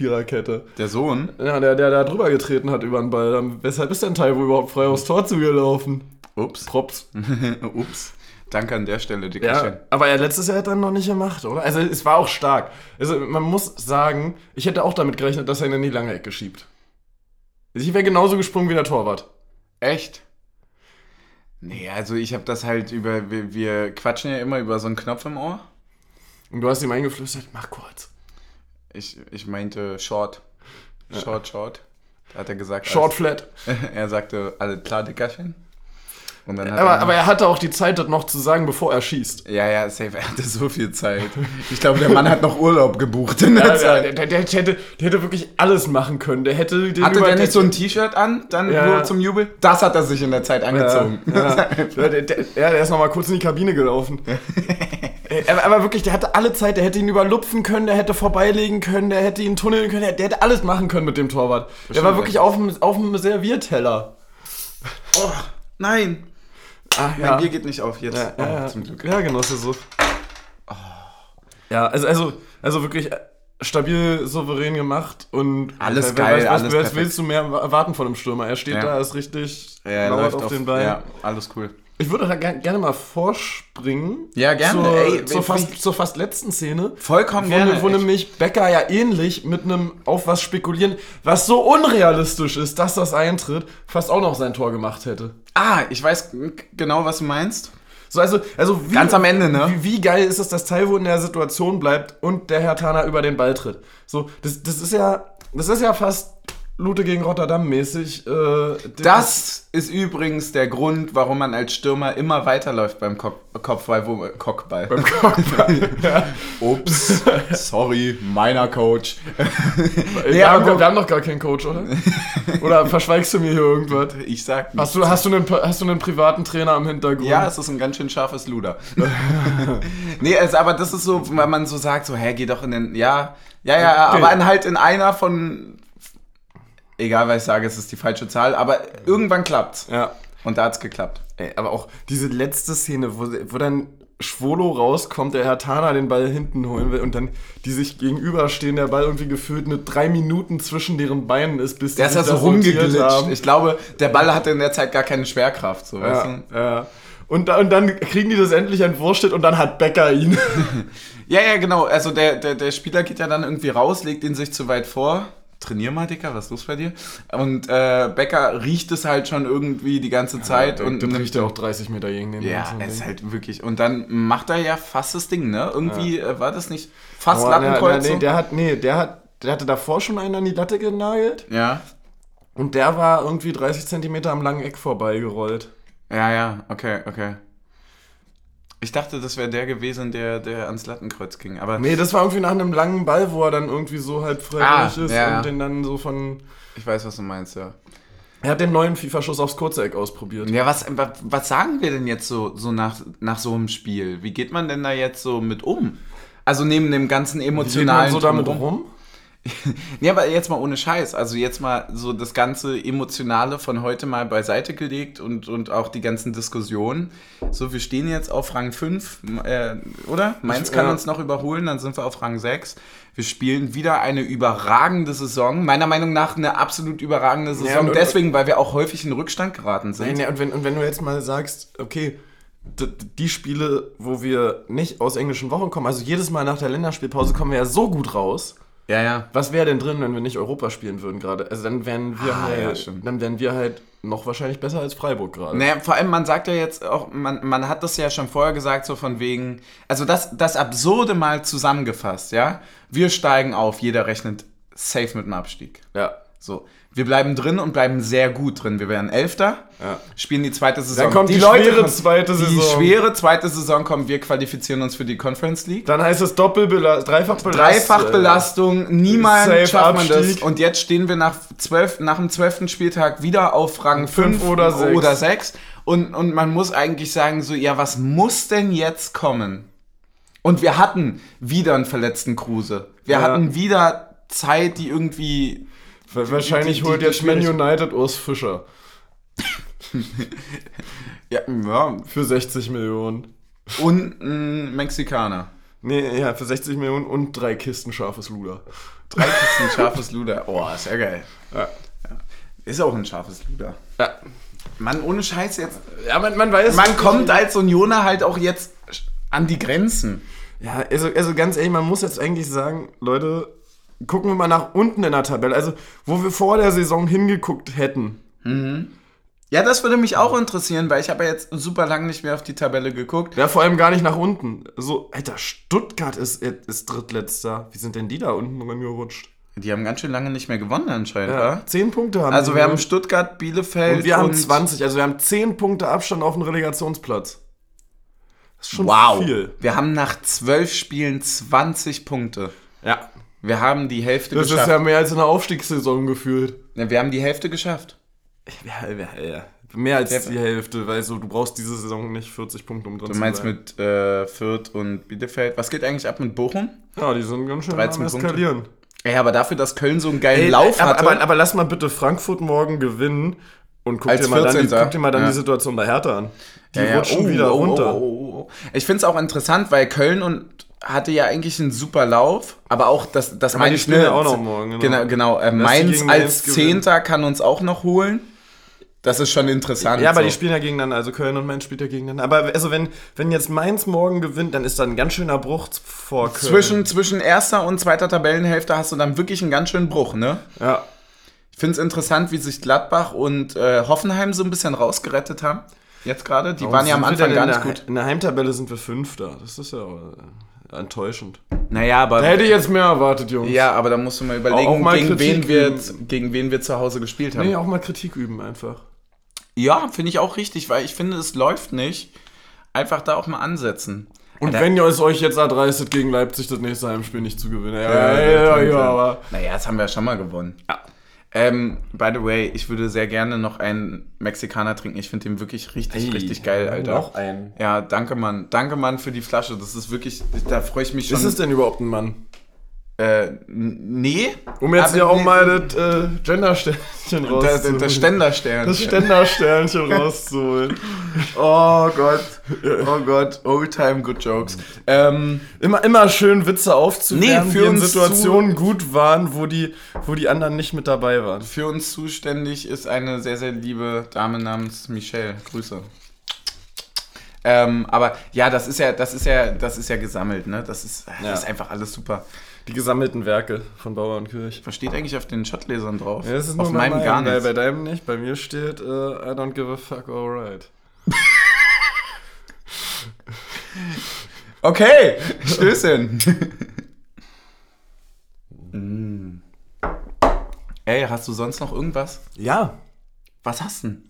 Viererkette. Der Sohn? Ja, der da drüber getreten hat über den Ball. Weshalb ist denn Taiwo überhaupt frei aufs Tor zugelaufen? Props. Ups. Danke an der Stelle, Dickerchen. Ja, aber er letztes Jahr hat dann noch nicht gemacht, oder? Also es war auch stark. Also man muss sagen, ich hätte auch damit gerechnet, dass er ihn in die lange Ecke schiebt. Ich wäre genauso gesprungen wie der Torwart. Echt? Nee, also ich habe das halt über... Wir quatschen ja immer über so einen Knopf im Ohr. Und du hast ihm eingeflüstert, mach kurz. Ich meinte short. Da hat er gesagt... Short flat. Er sagte, alles klar, Dickerchen. Und dann hat aber er hatte auch die Zeit, das noch zu sagen, bevor er schießt. Ja, safe, er hatte so viel Zeit. Ich glaube, der Mann hat noch Urlaub gebucht in der Zeit. Der hätte wirklich alles machen können. Hatte der nicht so ein T-Shirt an, dann nur zum Jubel? Das hat er sich in der Zeit angezogen. Ja, der ist nochmal kurz in die Kabine gelaufen. Aber wirklich, der hatte alle Zeit, der hätte ihn überlupfen können, der hätte vorbeilegen können, der hätte ihn tunneln können, der hätte alles machen können mit dem Torwart. Bestimmt, der war wirklich auf dem Servierteller. Oh, nein. Mein Bier geht nicht auf jetzt. Ja, zum Glück. Ja, Genosse, so. Oh. Ja, also wirklich stabil, souverän gemacht und alles geil. Was willst du mehr erwarten von einem Stürmer? Er steht da, ist richtig laut auf den Beinen. Ja, alles cool. Ich würde da gerne mal vorspringen. Ja, gerne. Zur fast letzten Szene. Vollkommen gerne. Wo nämlich Becker ja ähnlich mit einem auf was spekulieren, was so unrealistisch ist, dass das eintritt, fast auch noch sein Tor gemacht hätte. Ich weiß genau, was du meinst. So, also wie, ganz am Ende, ne? Wie geil ist das, das Teil, wo in der Situation bleibt und der Herr Tana über den Ball tritt. So, das ist ja fast Lute gegen Rotterdam mäßig. Das ist übrigens der Grund, warum man als Stürmer immer weiterläuft beim Kopfball. Beim Kopfball. Ja. Ups, sorry, meiner Coach. Wir haben doch gar keinen Coach, oder? Oder verschweigst du mir hier irgendwas? Ich sag nichts. Hast du einen privaten Trainer am Hintergrund? Ja, es ist ein ganz schön scharfes Luder. Aber das ist so, weil man so sagt, so, geh doch in den... Ja, okay. Aber halt in einer von... Egal, was ich sage, es ist die falsche Zahl, aber irgendwann klappt's. Ja. Und da hat's geklappt. Ey, aber auch diese letzte Szene, wo dann Schwolo rauskommt, der Herr Tana den Ball hinten holen will und dann die sich gegenüberstehen, der Ball irgendwie gefühlt mit 3 Minuten zwischen deren Beinen ist, bis die sich da rumgeglitscht haben. Ich glaube, der Ball hatte in der Zeit gar keine Schwerkraft, so, weißt du? Ja. Und dann kriegen die das endlich entwurstet und dann hat Becker ihn. Ja, genau. Also der Spieler geht ja dann irgendwie raus, legt ihn sich zu weit vor. Trainier mal, Dicker, was ist los bei dir? Und Becker riecht es halt schon irgendwie die ganze Zeit. Und dann riecht er auch 30 Meter gegen den. Ja, es ist halt wirklich. Und dann macht er ja fast das Ding, ne? Irgendwie war das nicht fast Lattenkreuzung. Der hatte davor schon einen an die Latte genagelt. Ja. Und der war irgendwie 30 Zentimeter am langen Eck vorbeigerollt. Ja, okay. Ich dachte, das wäre der gewesen, der ans Lattenkreuz ging. Aber nee, das war irgendwie nach einem langen Ball, wo er dann irgendwie so halt freiwillig ist und den dann so von... Ich weiß, was du meinst, ja. Er hat den neuen FIFA-Schuss aufs kurze Eck ausprobiert. Ja, was sagen wir denn jetzt so nach so einem Spiel? Wie geht man denn da jetzt so mit um? Also neben dem ganzen emotionalen... Wie geht man so damit rum? Ja, aber jetzt mal ohne Scheiß, also jetzt mal so das ganze Emotionale von heute mal beiseite gelegt und auch die ganzen Diskussionen. So, wir stehen jetzt auf Rang 5, oder? Mainz kann uns noch überholen, dann sind wir auf Rang 6. Wir spielen wieder eine überragende Saison, meiner Meinung nach eine absolut überragende Saison, deswegen, weil wir auch häufig in Rückstand geraten sind. Ja, und wenn du jetzt mal sagst, okay... Die Spiele, wo wir nicht aus englischen Wochen kommen, also jedes Mal nach der Länderspielpause kommen wir ja so gut raus. Ja. Was wäre denn drin, wenn wir nicht Europa spielen würden gerade? Also dann wären wir halt noch wahrscheinlich besser als Freiburg gerade. Naja, vor allem, man sagt ja jetzt auch, man hat das ja schon vorher gesagt, so von wegen, also das Absurde mal zusammengefasst, ja? Wir steigen auf, jeder rechnet safe mit dem Abstieg. Ja. So. Wir bleiben drin und bleiben sehr gut drin. Wir werden Elfter, spielen die zweite Saison. Dann kommt die schwere zweite Saison kommen, wir qualifizieren uns für die Conference League. Dann heißt es Dreifachbelastung, niemals schafft man das. Und jetzt stehen wir nach dem 12. Spieltag wieder auf Rang 5 oder 6. Und man muss eigentlich sagen, so, ja, was muss denn jetzt kommen? Und wir hatten wieder einen verletzten Kruse. Wir hatten wieder Zeit, die irgendwie... Wahrscheinlich holt jetzt Man United Urs Fischer. ja, für 60 Millionen. Und ein Mexikaner. Nee, ja, für 60 Millionen und 3 Kisten scharfes Luder. 3 Kisten scharfes Luder. Oh, ist ja geil. Ja. Ist auch ein scharfes Luder. Ja. Mann, ohne Scheiß jetzt. Ja, man weiß. Man kommt als Unioner halt auch jetzt an die Grenzen. Ja, also ganz ehrlich, man muss jetzt eigentlich sagen, Leute, gucken wir mal nach unten in der Tabelle, also wo wir vor der Saison hingeguckt hätten. Mhm. Ja, das würde mich auch interessieren, weil ich habe ja jetzt super lange nicht mehr auf die Tabelle geguckt. Ja, vor allem gar nicht nach unten. So, Alter, Stuttgart ist Drittletzter. Wie sind denn die da unten rangerutscht? Die haben ganz schön lange nicht mehr gewonnen anscheinend, ja, oder? 10 Punkte haben also wir. Also wir haben Stuttgart, Bielefeld und wir haben 20. Also wir haben 10 Punkte Abstand auf den Relegationsplatz. Das ist schon viel. Wir haben nach 12 Spielen 20 Punkte. Ja. Wir haben die Hälfte geschafft. Das ist ja mehr als eine Aufstiegssaison gefühlt. Ja, wir haben die Hälfte geschafft. Ja. Mehr als die Hälfte, weil so, du brauchst diese Saison nicht 40 Punkte um drin zu sein. Du meinst mit Fürth und Bielefeld. Was geht eigentlich ab mit Bochum? Ja, die sind ganz schön am Eskalieren. Ey, aber dafür, dass Köln so einen geilen Lauf hatte. Aber lass mal bitte Frankfurt morgen gewinnen und guck dir mal dann die Situation bei Hertha an. Die rutschen wieder runter. Ich find's auch interessant, weil Köln hatte ja eigentlich einen super Lauf, aber auch das meine ich schnell auch noch morgen. Genau, Mainz als Zehnter kann uns auch noch holen. Das ist schon interessant. Ja, aber die spielen ja gegeneinander, also Köln und Mainz spielt ja gegeneinander. Aber also wenn jetzt Mainz morgen gewinnt, dann ist da ein ganz schöner Bruch vor Köln. Zwischen erster und zweiter Tabellenhälfte hast du dann wirklich einen ganz schönen Bruch, ne? Ja. Ich finde es interessant, wie sich Gladbach und Hoffenheim so ein bisschen rausgerettet haben. Jetzt gerade, die waren ja am Anfang gar nicht gut. In der Heimtabelle sind wir Fünfter, das ist ja enttäuschend. Naja, aber... Da hätte ich jetzt mehr erwartet, Jungs. Ja, aber da musst du mal überlegen, gegen wen wir zu Hause gespielt haben. Nee, auch mal Kritik üben einfach. Ja, finde ich auch richtig, weil ich finde, es läuft nicht. Einfach da auch mal ansetzen. Und wenn ihr es euch jetzt erdreistet, gegen Leipzig das nächste Heimspiel nicht zu gewinnen. Ja. Naja, das haben wir ja schon mal gewonnen. Ja. By the way, ich würde sehr gerne noch einen Mexikaner trinken. Ich finde den wirklich richtig geil, Alter. Noch einen. Ja, danke, Mann. Danke, Mann, für die Flasche. Das ist wirklich, da freue ich mich schon. Ist es denn überhaupt ein Mann? Nee. Um jetzt ja auch mal das Gendersternchen rauszuholen. Das Ständersternchen. Das Ständersternchen rauszuholen. Oh Gott. Old time good jokes. Immer schön Witze aufzunehmen, die in Situationen gut waren, wo die anderen nicht mit dabei waren. Für uns zuständig ist eine sehr, sehr liebe Dame namens Michelle. Grüße. Aber ja, das ist ja gesammelt, ne? Das ist einfach alles super. Die gesammelten Werke von Bauer und Kirch. Was steht eigentlich auf den Schotlesern drauf? Ja, das ist auf meinem gar nicht. Bei deinem nicht. Bei mir steht I don't give a fuck, alright. Okay, Stößchen. Ey, hast du sonst noch irgendwas? Ja. Was hast du denn?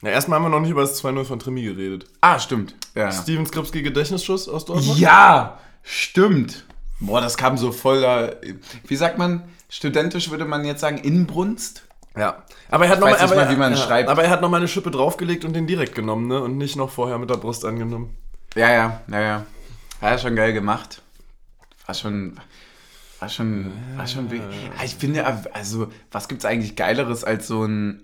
Na, erstmal haben wir noch nicht über das 2-0 von Trimi geredet. Ah, stimmt. Ja. Steven Skripski Gedächtnisschuss aus Dortmund? Ja, stimmt. Boah, das kam so voll da. Wie sagt man, studentisch würde man jetzt sagen, Inbrunst? Ja. Aber er hat nochmal eine Schippe draufgelegt und den direkt genommen, ne? Und nicht noch vorher mit der Brust angenommen. Ja. Hat er schon geil gemacht. War schon. Ich finde, also, was gibt's eigentlich Geileres als so ein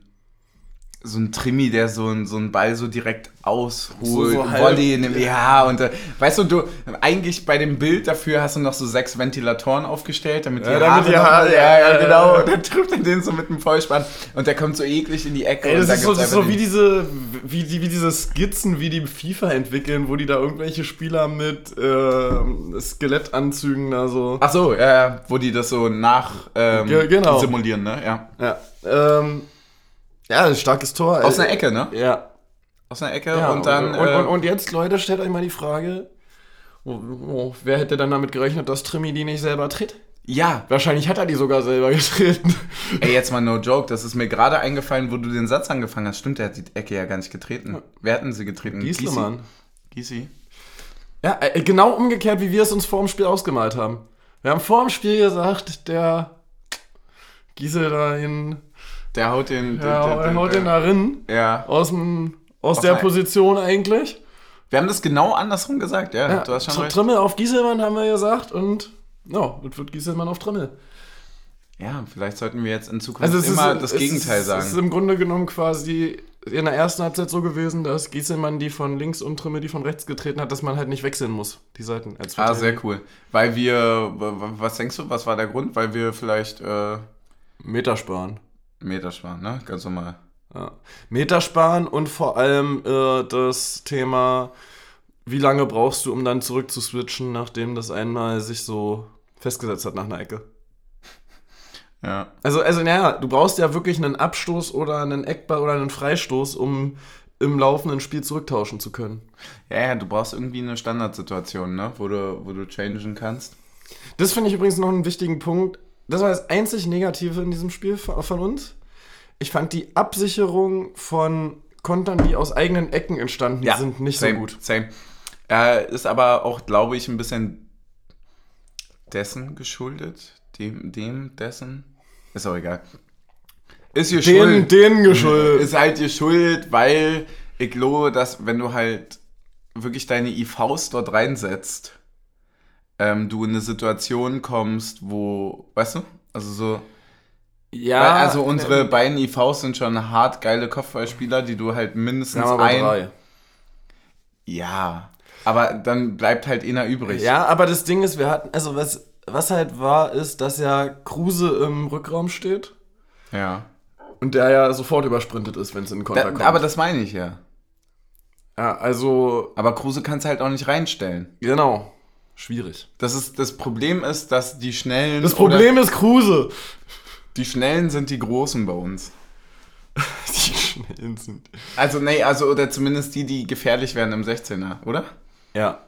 Trimi, der so einen Ball so direkt ausholt, so Volley in dem und weißt du, eigentlich bei dem Bild dafür hast du noch so 6 Ventilatoren aufgestellt, damit die Haare, und dann trifft er den so mit dem Vollspann und der kommt so eklig in die Ecke. Ey, das ist so wie diese Skizzen, wie die FIFA entwickeln, wo die da irgendwelche Spieler mit Skelettanzügen da so. Ach so, ja, wo die das so nach simulieren, ne? Ja. Ja, starkes Tor. Aus einer Ecke, ne? Ja. Aus einer Ecke und dann... Und jetzt, Leute, stellt euch mal die Frage, wer hätte dann damit gerechnet, dass Trimi die nicht selber tritt? Ja. Wahrscheinlich hat er die sogar selber getreten. Ey, jetzt mal no joke, das ist mir gerade eingefallen, wo du den Satz angefangen hast. Stimmt, der hat die Ecke ja gar nicht getreten. Ja. Wer hat denn sie getreten? Gieselmann. Gysi. Ja, genau umgekehrt, wie wir es uns vor dem Spiel ausgemalt haben. Wir haben vor dem Spiel gesagt, der Giesel dahin... Der haut den... Der haut den da rein. Ja. Aus der Position eigentlich. Wir haben das genau andersrum gesagt, ja. Du hast schon recht. Trimmel auf Gieselmann haben wir gesagt und das wird Gieselmann auf Trimmel. Ja, vielleicht sollten wir jetzt in Zukunft das Gegenteil sagen. Es ist im Grunde genommen quasi in der ersten Halbzeit so gewesen, dass Gieselmann die von links und Trimmel die von rechts getreten hat, dass man halt nicht wechseln muss, die Seiten. Sehr cool. Weil wir... Was denkst du, was war der Grund? Weil wir vielleicht... Meter sparen. Meter sparen, ne? Ganz normal. Ja. Meter sparen und vor allem das Thema, wie lange brauchst du, um dann zurück zu switchen, nachdem das einmal sich so festgesetzt hat nach einer Ecke. Ja. Also, du brauchst ja wirklich einen Abstoß oder einen Eckball oder einen Freistoß, um im laufenden Spiel zurücktauschen zu können. Ja, du brauchst irgendwie eine Standardsituation, ne? Wo du changen kannst. Das finde ich übrigens noch einen wichtigen Punkt. das war das einzig Negative in diesem Spiel von uns. Ich fand die Absicherung von Kontern, die aus eigenen Ecken entstanden sind, nicht so gut. Same. Ist aber auch, glaube ich, ein bisschen dessen geschuldet. Dessen. Ist auch egal. Ist ihr Schuld. Denen geschuldet. Ist halt ihr Schuld, weil ich glaube, dass wenn du halt wirklich deine IVs dort reinsetzt, du in eine Situation kommst, wo, weißt du, also so. Ja. Weil, also unsere beiden IVs sind schon hart geile Kopfballspieler, die du halt mindestens drei. Ja, aber dann bleibt halt einer übrig. Ja, aber das Ding ist, wir hatten, also was halt war, ist, dass ja Kruse im Rückraum steht. Ja. Und der ja sofort übersprintet ist, wenn es in den Konter kommt. Aber das meine ich ja. Ja, also... Aber Kruse kannst du halt auch nicht reinstellen. Genau. Schwierig. Das Problem ist, dass die Schnellen... Das Problem ist Kruse! Die Schnellen sind die Großen bei uns. Die Schnellen sind... Also, nee, oder zumindest die gefährlich werden im 16er, oder? Ja.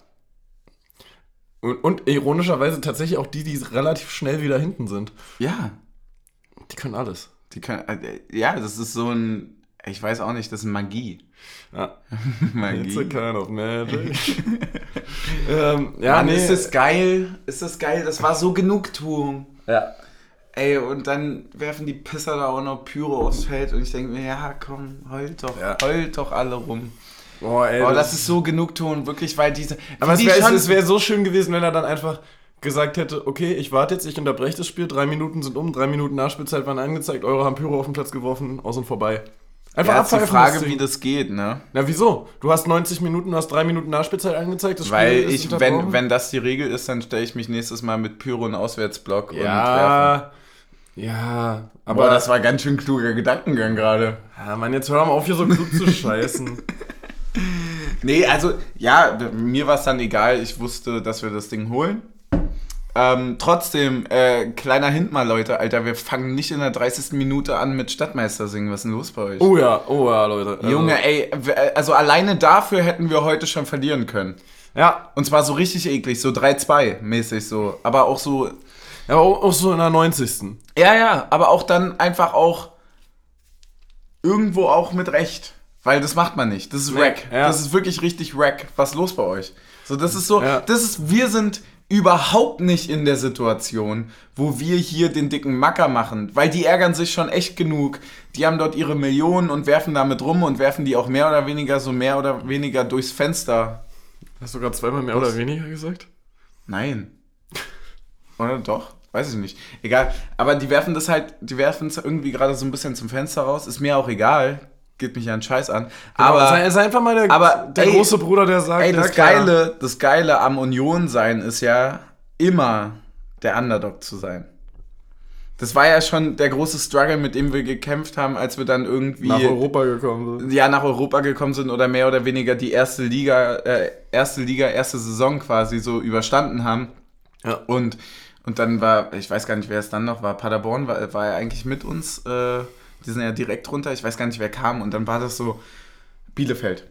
Und ironischerweise tatsächlich auch die relativ schnell wieder hinten sind. Ja. Die können alles. Ja, das ist so ein... Ich weiß auch nicht, das ist Magie. Ja. Magie. It's a kind of magic. Ist das geil? Ist das geil? Das war so Genugtuung. Ja. Ey, und dann werfen die Pisser da auch noch Pyro aufs Feld und ich denke mir, ja komm, heult doch alle rum. Boah, ey. Das ist so Genugtuung, wirklich, weil diese... Aber es wäre so schön gewesen, wenn er dann einfach gesagt hätte, okay, ich warte jetzt, ich unterbreche das Spiel, 3 Minuten sind um, 3 Minuten Nachspielzeit waren angezeigt, eure haben Pyro auf den Platz geworfen, aus und vorbei. Einfach abpfeifen. Ja, die Frage, wie das geht, ne? Na, wieso? Du hast 90 Minuten, du hast 3 Minuten Nachspielzeit angezeigt. Das Spiel wenn das die Regel ist, dann stelle ich mich nächstes Mal mit Pyro in Auswärtsblock und werfen. Ja, aber... Boah, das war ganz schön kluger Gedankengang gerade. Ja, Mann, jetzt hör mal auf, hier so klug zu scheißen. Nee, also, ja, mir war es dann egal. Ich wusste, dass wir das Ding holen. Trotzdem, kleiner Hint mal, Leute, Alter, wir fangen nicht in der 30. Minute an mit Stadtmeister singen. Was ist denn los bei euch? Oh ja, Leute. Also. Junge, ey, also alleine dafür hätten wir heute schon verlieren können. Ja. Und zwar so richtig eklig, so 3-2 mäßig so, aber auch so... Ja, auch so in der 90. Ja, aber auch dann einfach auch irgendwo auch mit Recht, weil das macht man nicht. Das ist Rack. Ja. Das ist wirklich richtig Rack. Was ist los bei euch? So, das ist so, wir sind... überhaupt nicht in der Situation, wo wir hier den dicken Macker machen, weil die ärgern sich schon echt genug. Die haben dort ihre Millionen und werfen damit rum und werfen die auch mehr oder weniger durchs Fenster. Hast du gerade zweimal mehr oder weniger gesagt? Nein. Oder doch? Weiß ich nicht. Egal. Aber die werfen es irgendwie gerade so ein bisschen zum Fenster raus. Ist mir auch egal. Geht mich ja einen Scheiß an. Genau, aber sei einfach mal der große Bruder, der sagt... Ey, das Geile am Union-Sein ist ja, immer der Underdog zu sein. Das war ja schon der große Struggle, mit dem wir gekämpft haben, als wir dann irgendwie... Nach Europa gekommen sind oder mehr oder weniger die erste Saison quasi so überstanden haben. Ja. Und dann war, ich weiß gar nicht, wer es dann noch war, Paderborn war ja eigentlich mit uns... Die sind ja direkt runter, ich weiß gar nicht, wer kam. Und dann war das so, Bielefeld.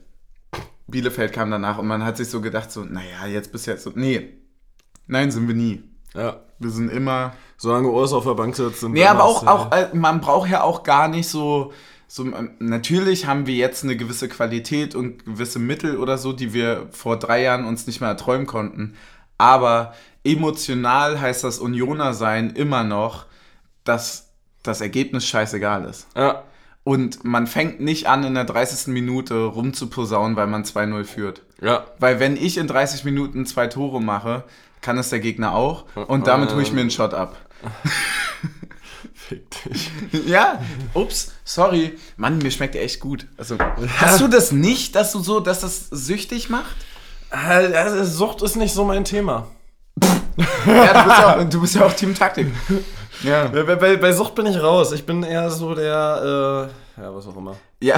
Bielefeld kam danach und man hat sich so gedacht, so, naja, jetzt bis jetzt. So, nee, nein, sind wir nie. Ja. Wir sind immer... Solange Urs auf der Bank sitzt, sind wir... Nee, aber auch, man braucht ja auch gar nicht so... Natürlich haben wir jetzt eine gewisse Qualität und gewisse Mittel oder so, die wir vor 3 Jahren uns nicht mehr erträumen konnten. Aber emotional heißt das Unioner sein immer noch, dass... das Ergebnis scheißegal ist. Ja. Und man fängt nicht an, in der 30. Minute rumzuposaunen, weil man 2-0 führt. Ja. Weil wenn ich in 30 Minuten 2 Tore mache, kann es der Gegner auch. Und damit tue ich mir einen Shot ab. Fick dich. Ja, ups, sorry. Mann, mir schmeckt der echt gut. Also, hast du das nicht, dass du so, dass das süchtig macht? Also, Sucht ist nicht so mein Thema. Ja, du bist ja auch Team Taktik. Ja. Bei Sucht bin ich raus. Ich bin eher so der, was auch immer. Ja.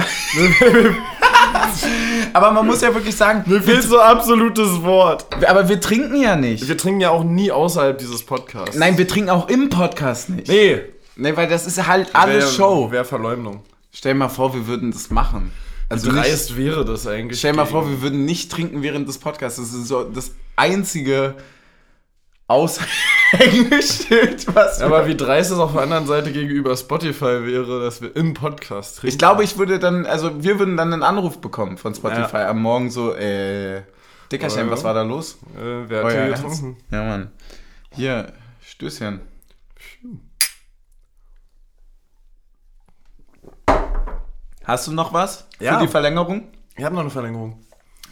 Aber man muss ja wirklich sagen... Mir fehlt so absolutes Wort. Aber wir trinken ja nicht. Wir trinken ja auch nie außerhalb dieses Podcasts. Nein, wir trinken auch im Podcast nicht. Nee, weil das ist halt alles Show. Wäre Verleumdung. Stell dir mal vor, wir würden das machen. Also wie dreist wäre das eigentlich? Stell dir mal vor, wir würden nicht trinken während des Podcasts. Das ist so das einzige... Englisch-Schild, was... Aber wie dreist es auf der anderen Seite gegenüber Spotify wäre, dass wir im Podcast reden. Ich glaube, ich würde dann, also wir würden dann einen Anruf bekommen von Spotify am Morgen so, Dickerchen, was war da los? Wer hat hier getrunken? Ja, Mann. Hier, Stößchen. Hast du noch was für die Verlängerung? Ich habe noch eine Verlängerung.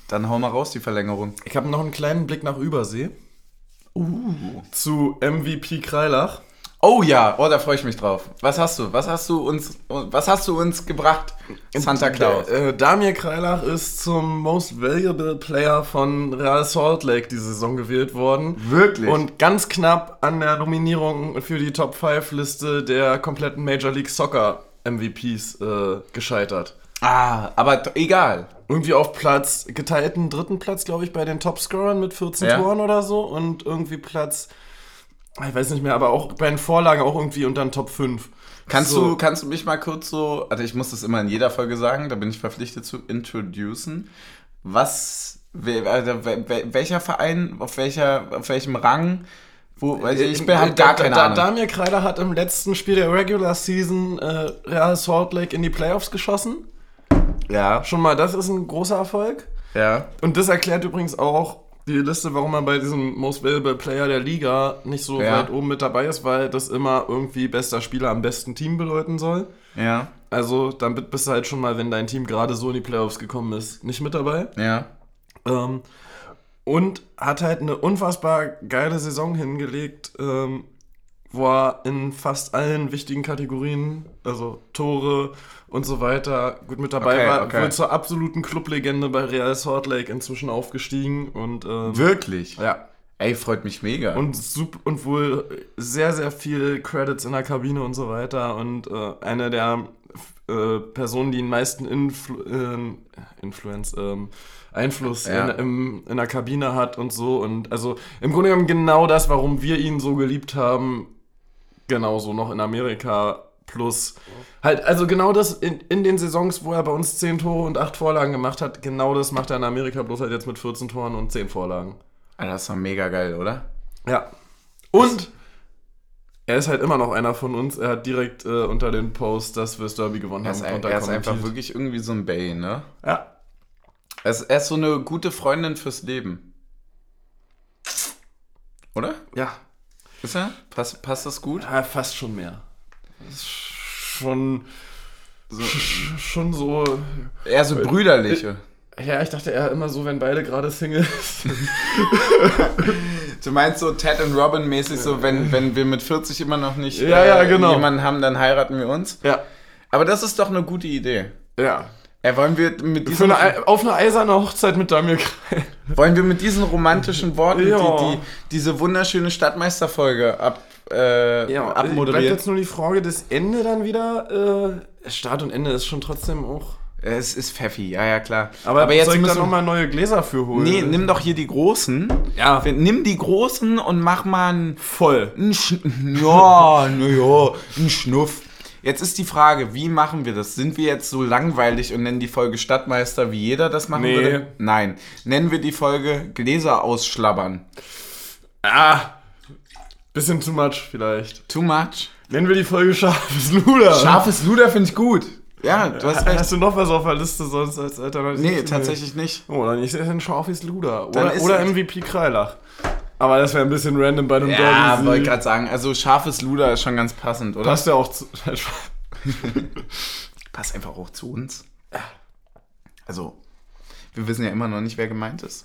Dann hau mal raus, die Verlängerung. Ich habe noch einen kleinen Blick nach Übersee. Zu MVP Kreilach. Oh ja, oh, da freue ich mich drauf. Was hast du? Was hast du uns gebracht, Santa Claus? Damir Kreilach ist zum Most Valuable Player von Real Salt Lake diese Saison gewählt worden. Wirklich? Und ganz knapp an der Nominierung für die Top-5-Liste der kompletten Major League Soccer MVPs gescheitert. Ah, aber egal. Irgendwie auf Platz, geteilten dritten Platz, glaube ich, bei den Topscorern mit 14 Toren oder so. Und irgendwie Platz, ich weiß nicht mehr, aber auch bei den Vorlagen auch irgendwie und dann Top 5. Kannst du mich mal kurz so, also ich muss das immer in jeder Folge sagen, da bin ich verpflichtet zu introducen. Welcher Verein, auf welchem Rang? Ich habe gar keine Ahnung. Damir Kreilach hat im letzten Spiel der Regular Season Real Salt Lake in die Playoffs geschossen. Ja. Schon mal, das ist ein großer Erfolg. Ja. Und das erklärt übrigens auch die Liste, warum man bei diesem Most Valuable Player der Liga nicht so weit oben mit dabei ist, weil das immer irgendwie bester Spieler am besten Team bedeuten soll. Ja. Also, dann bist du halt schon mal, wenn dein Team gerade so in die Playoffs gekommen ist, nicht mit dabei. Ja. Und hat halt eine unfassbar geile Saison hingelegt, wo er in fast allen wichtigen Kategorien, also Tore und so weiter, gut mit dabei war. Wird zur absoluten Clublegende bei Real Salt Lake inzwischen aufgestiegen. Und, wirklich? Ja. Ey, freut mich mega. Und wohl sehr, sehr viel Credits in der Kabine und so weiter. Und eine der Personen, die den meisten Einfluss in der Kabine hat und so. Und also im Grunde genommen genau das, warum wir ihn so geliebt haben, genauso noch in Amerika. Plus halt, also genau das in den Saisons, wo er bei uns 10 Tore und 8 Vorlagen gemacht hat, genau das macht er in Amerika, bloß halt jetzt mit 14 Toren und 10 Vorlagen. Alter, das ist doch mega geil, oder? Ja. Und er ist halt immer noch einer von uns. Er hat direkt unter den Post, dass wir das Derby gewonnen haben. Er ist einfach wirklich irgendwie so ein Bay, ne? Ja. Er ist so eine gute Freundin fürs Leben. Oder? Ja. Ist er? Passt das gut? Ja, fast schon mehr. Schon so... Eher so brüderliche. Ja, ich dachte eher immer so, wenn beide gerade Single sind. Du meinst so Ted und Robin mäßig, so wenn wir mit 40 immer noch nicht jemanden haben, dann heiraten wir uns. Ja. Aber das ist doch eine gute Idee. Ja. Wollen wir mit diesen auf eine eiserne Hochzeit mit Damir Kreilach. Wollen wir mit diesen romantischen Worten diese wunderschöne Stadtmeisterfolge abmoderieren? Bleibt jetzt nur die Frage, das Ende dann wieder. Start und Ende ist schon trotzdem auch... Es ist Pfeffi, ja, klar. Aber jetzt soll ich da nochmal neue Gläser für holen? Nee, nimm doch hier die großen. Ja. Nimm die großen und mach mal einen... Voll. Einen Schnuff. Jetzt ist die Frage, wie machen wir das? Sind wir jetzt so langweilig und nennen die Folge Stadtmeister, wie jeder das machen würde? Nein. Nennen wir die Folge Gläser ausschlabbern. Bisschen too much vielleicht. Too much? Nennen wir die Folge Scharfes Luder. Scharfes Luder finde ich gut. Ja, du hast recht. Hast du noch was auf der Liste sonst als Alternative? Nee, tatsächlich nicht. Oh, dann ist es ein Scharfes Luder. Oder MVP Kreilach. Aber das wäre ein bisschen random bei einem Derby. Ja, wollte ich gerade sagen. Also scharfes Luder ist schon ganz passend, oder? Passt ja auch zu... Passt einfach auch zu uns. Also, wir wissen ja immer noch nicht, wer gemeint ist.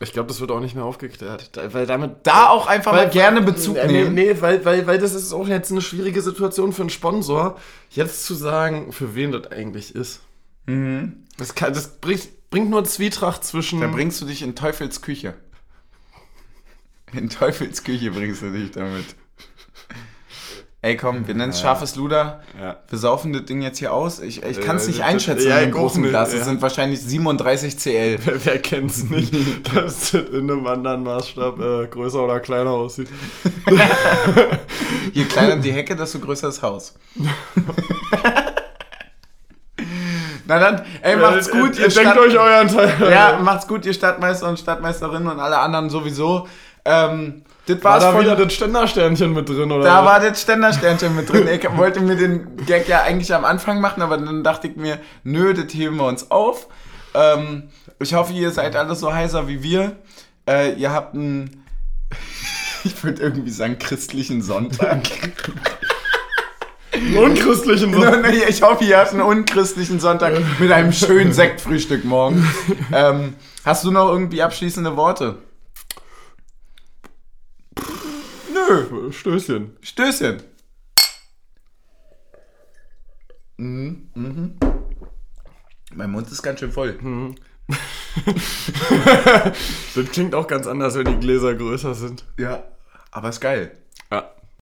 Ich glaube, das wird auch nicht mehr aufgeklärt. Weil damit da auch einfach mal gerne Bezug nehmen. Nee, weil das ist auch jetzt eine schwierige Situation für einen Sponsor, jetzt zu sagen, für wen das eigentlich ist. Mhm. Das bringt nur Zwietracht zwischen... Da bringst du dich in Teufelsküche. In Teufelsküche bringst du dich damit. Ey, komm, wir nennen es scharfes Luder. Ja. Wir saufen das Ding jetzt hier aus. Ich kann es nicht einschätzen in einem großen Glas. Es sind wahrscheinlich 37 Cl. Wer kennt es nicht, dass das in einem anderen Maßstab größer oder kleiner aussieht. Je kleiner die Hecke, desto größer das Haus. Na dann, ey, macht's gut. Denkt euch euren Teil. Ja, macht's gut, ihr Stadtmeister und Stadtmeisterinnen und alle anderen sowieso. Das war's, war da wieder das Ständersternchen mit drin, oder? Da war das Ständersternchen mit drin. Ich wollte mir den Gag ja eigentlich am Anfang machen, aber dann dachte ich mir, nö, das heben wir uns auf. Ich hoffe, ihr seid alle so heiser wie wir. Ihr habt einen, ich würde irgendwie sagen, christlichen Sonntag. Einen unchristlichen Sonntag. Ich hoffe, ihr habt einen unchristlichen Sonntag mit einem schönen Sektfrühstück morgen. Hast du noch irgendwie abschließende Worte? Nö. Stößchen. Stößchen. Mhm. Mhm. Mein Mund ist ganz schön voll. Mhm. Das klingt auch ganz anders, wenn die Gläser größer sind. Ja, aber ist geil. Ja.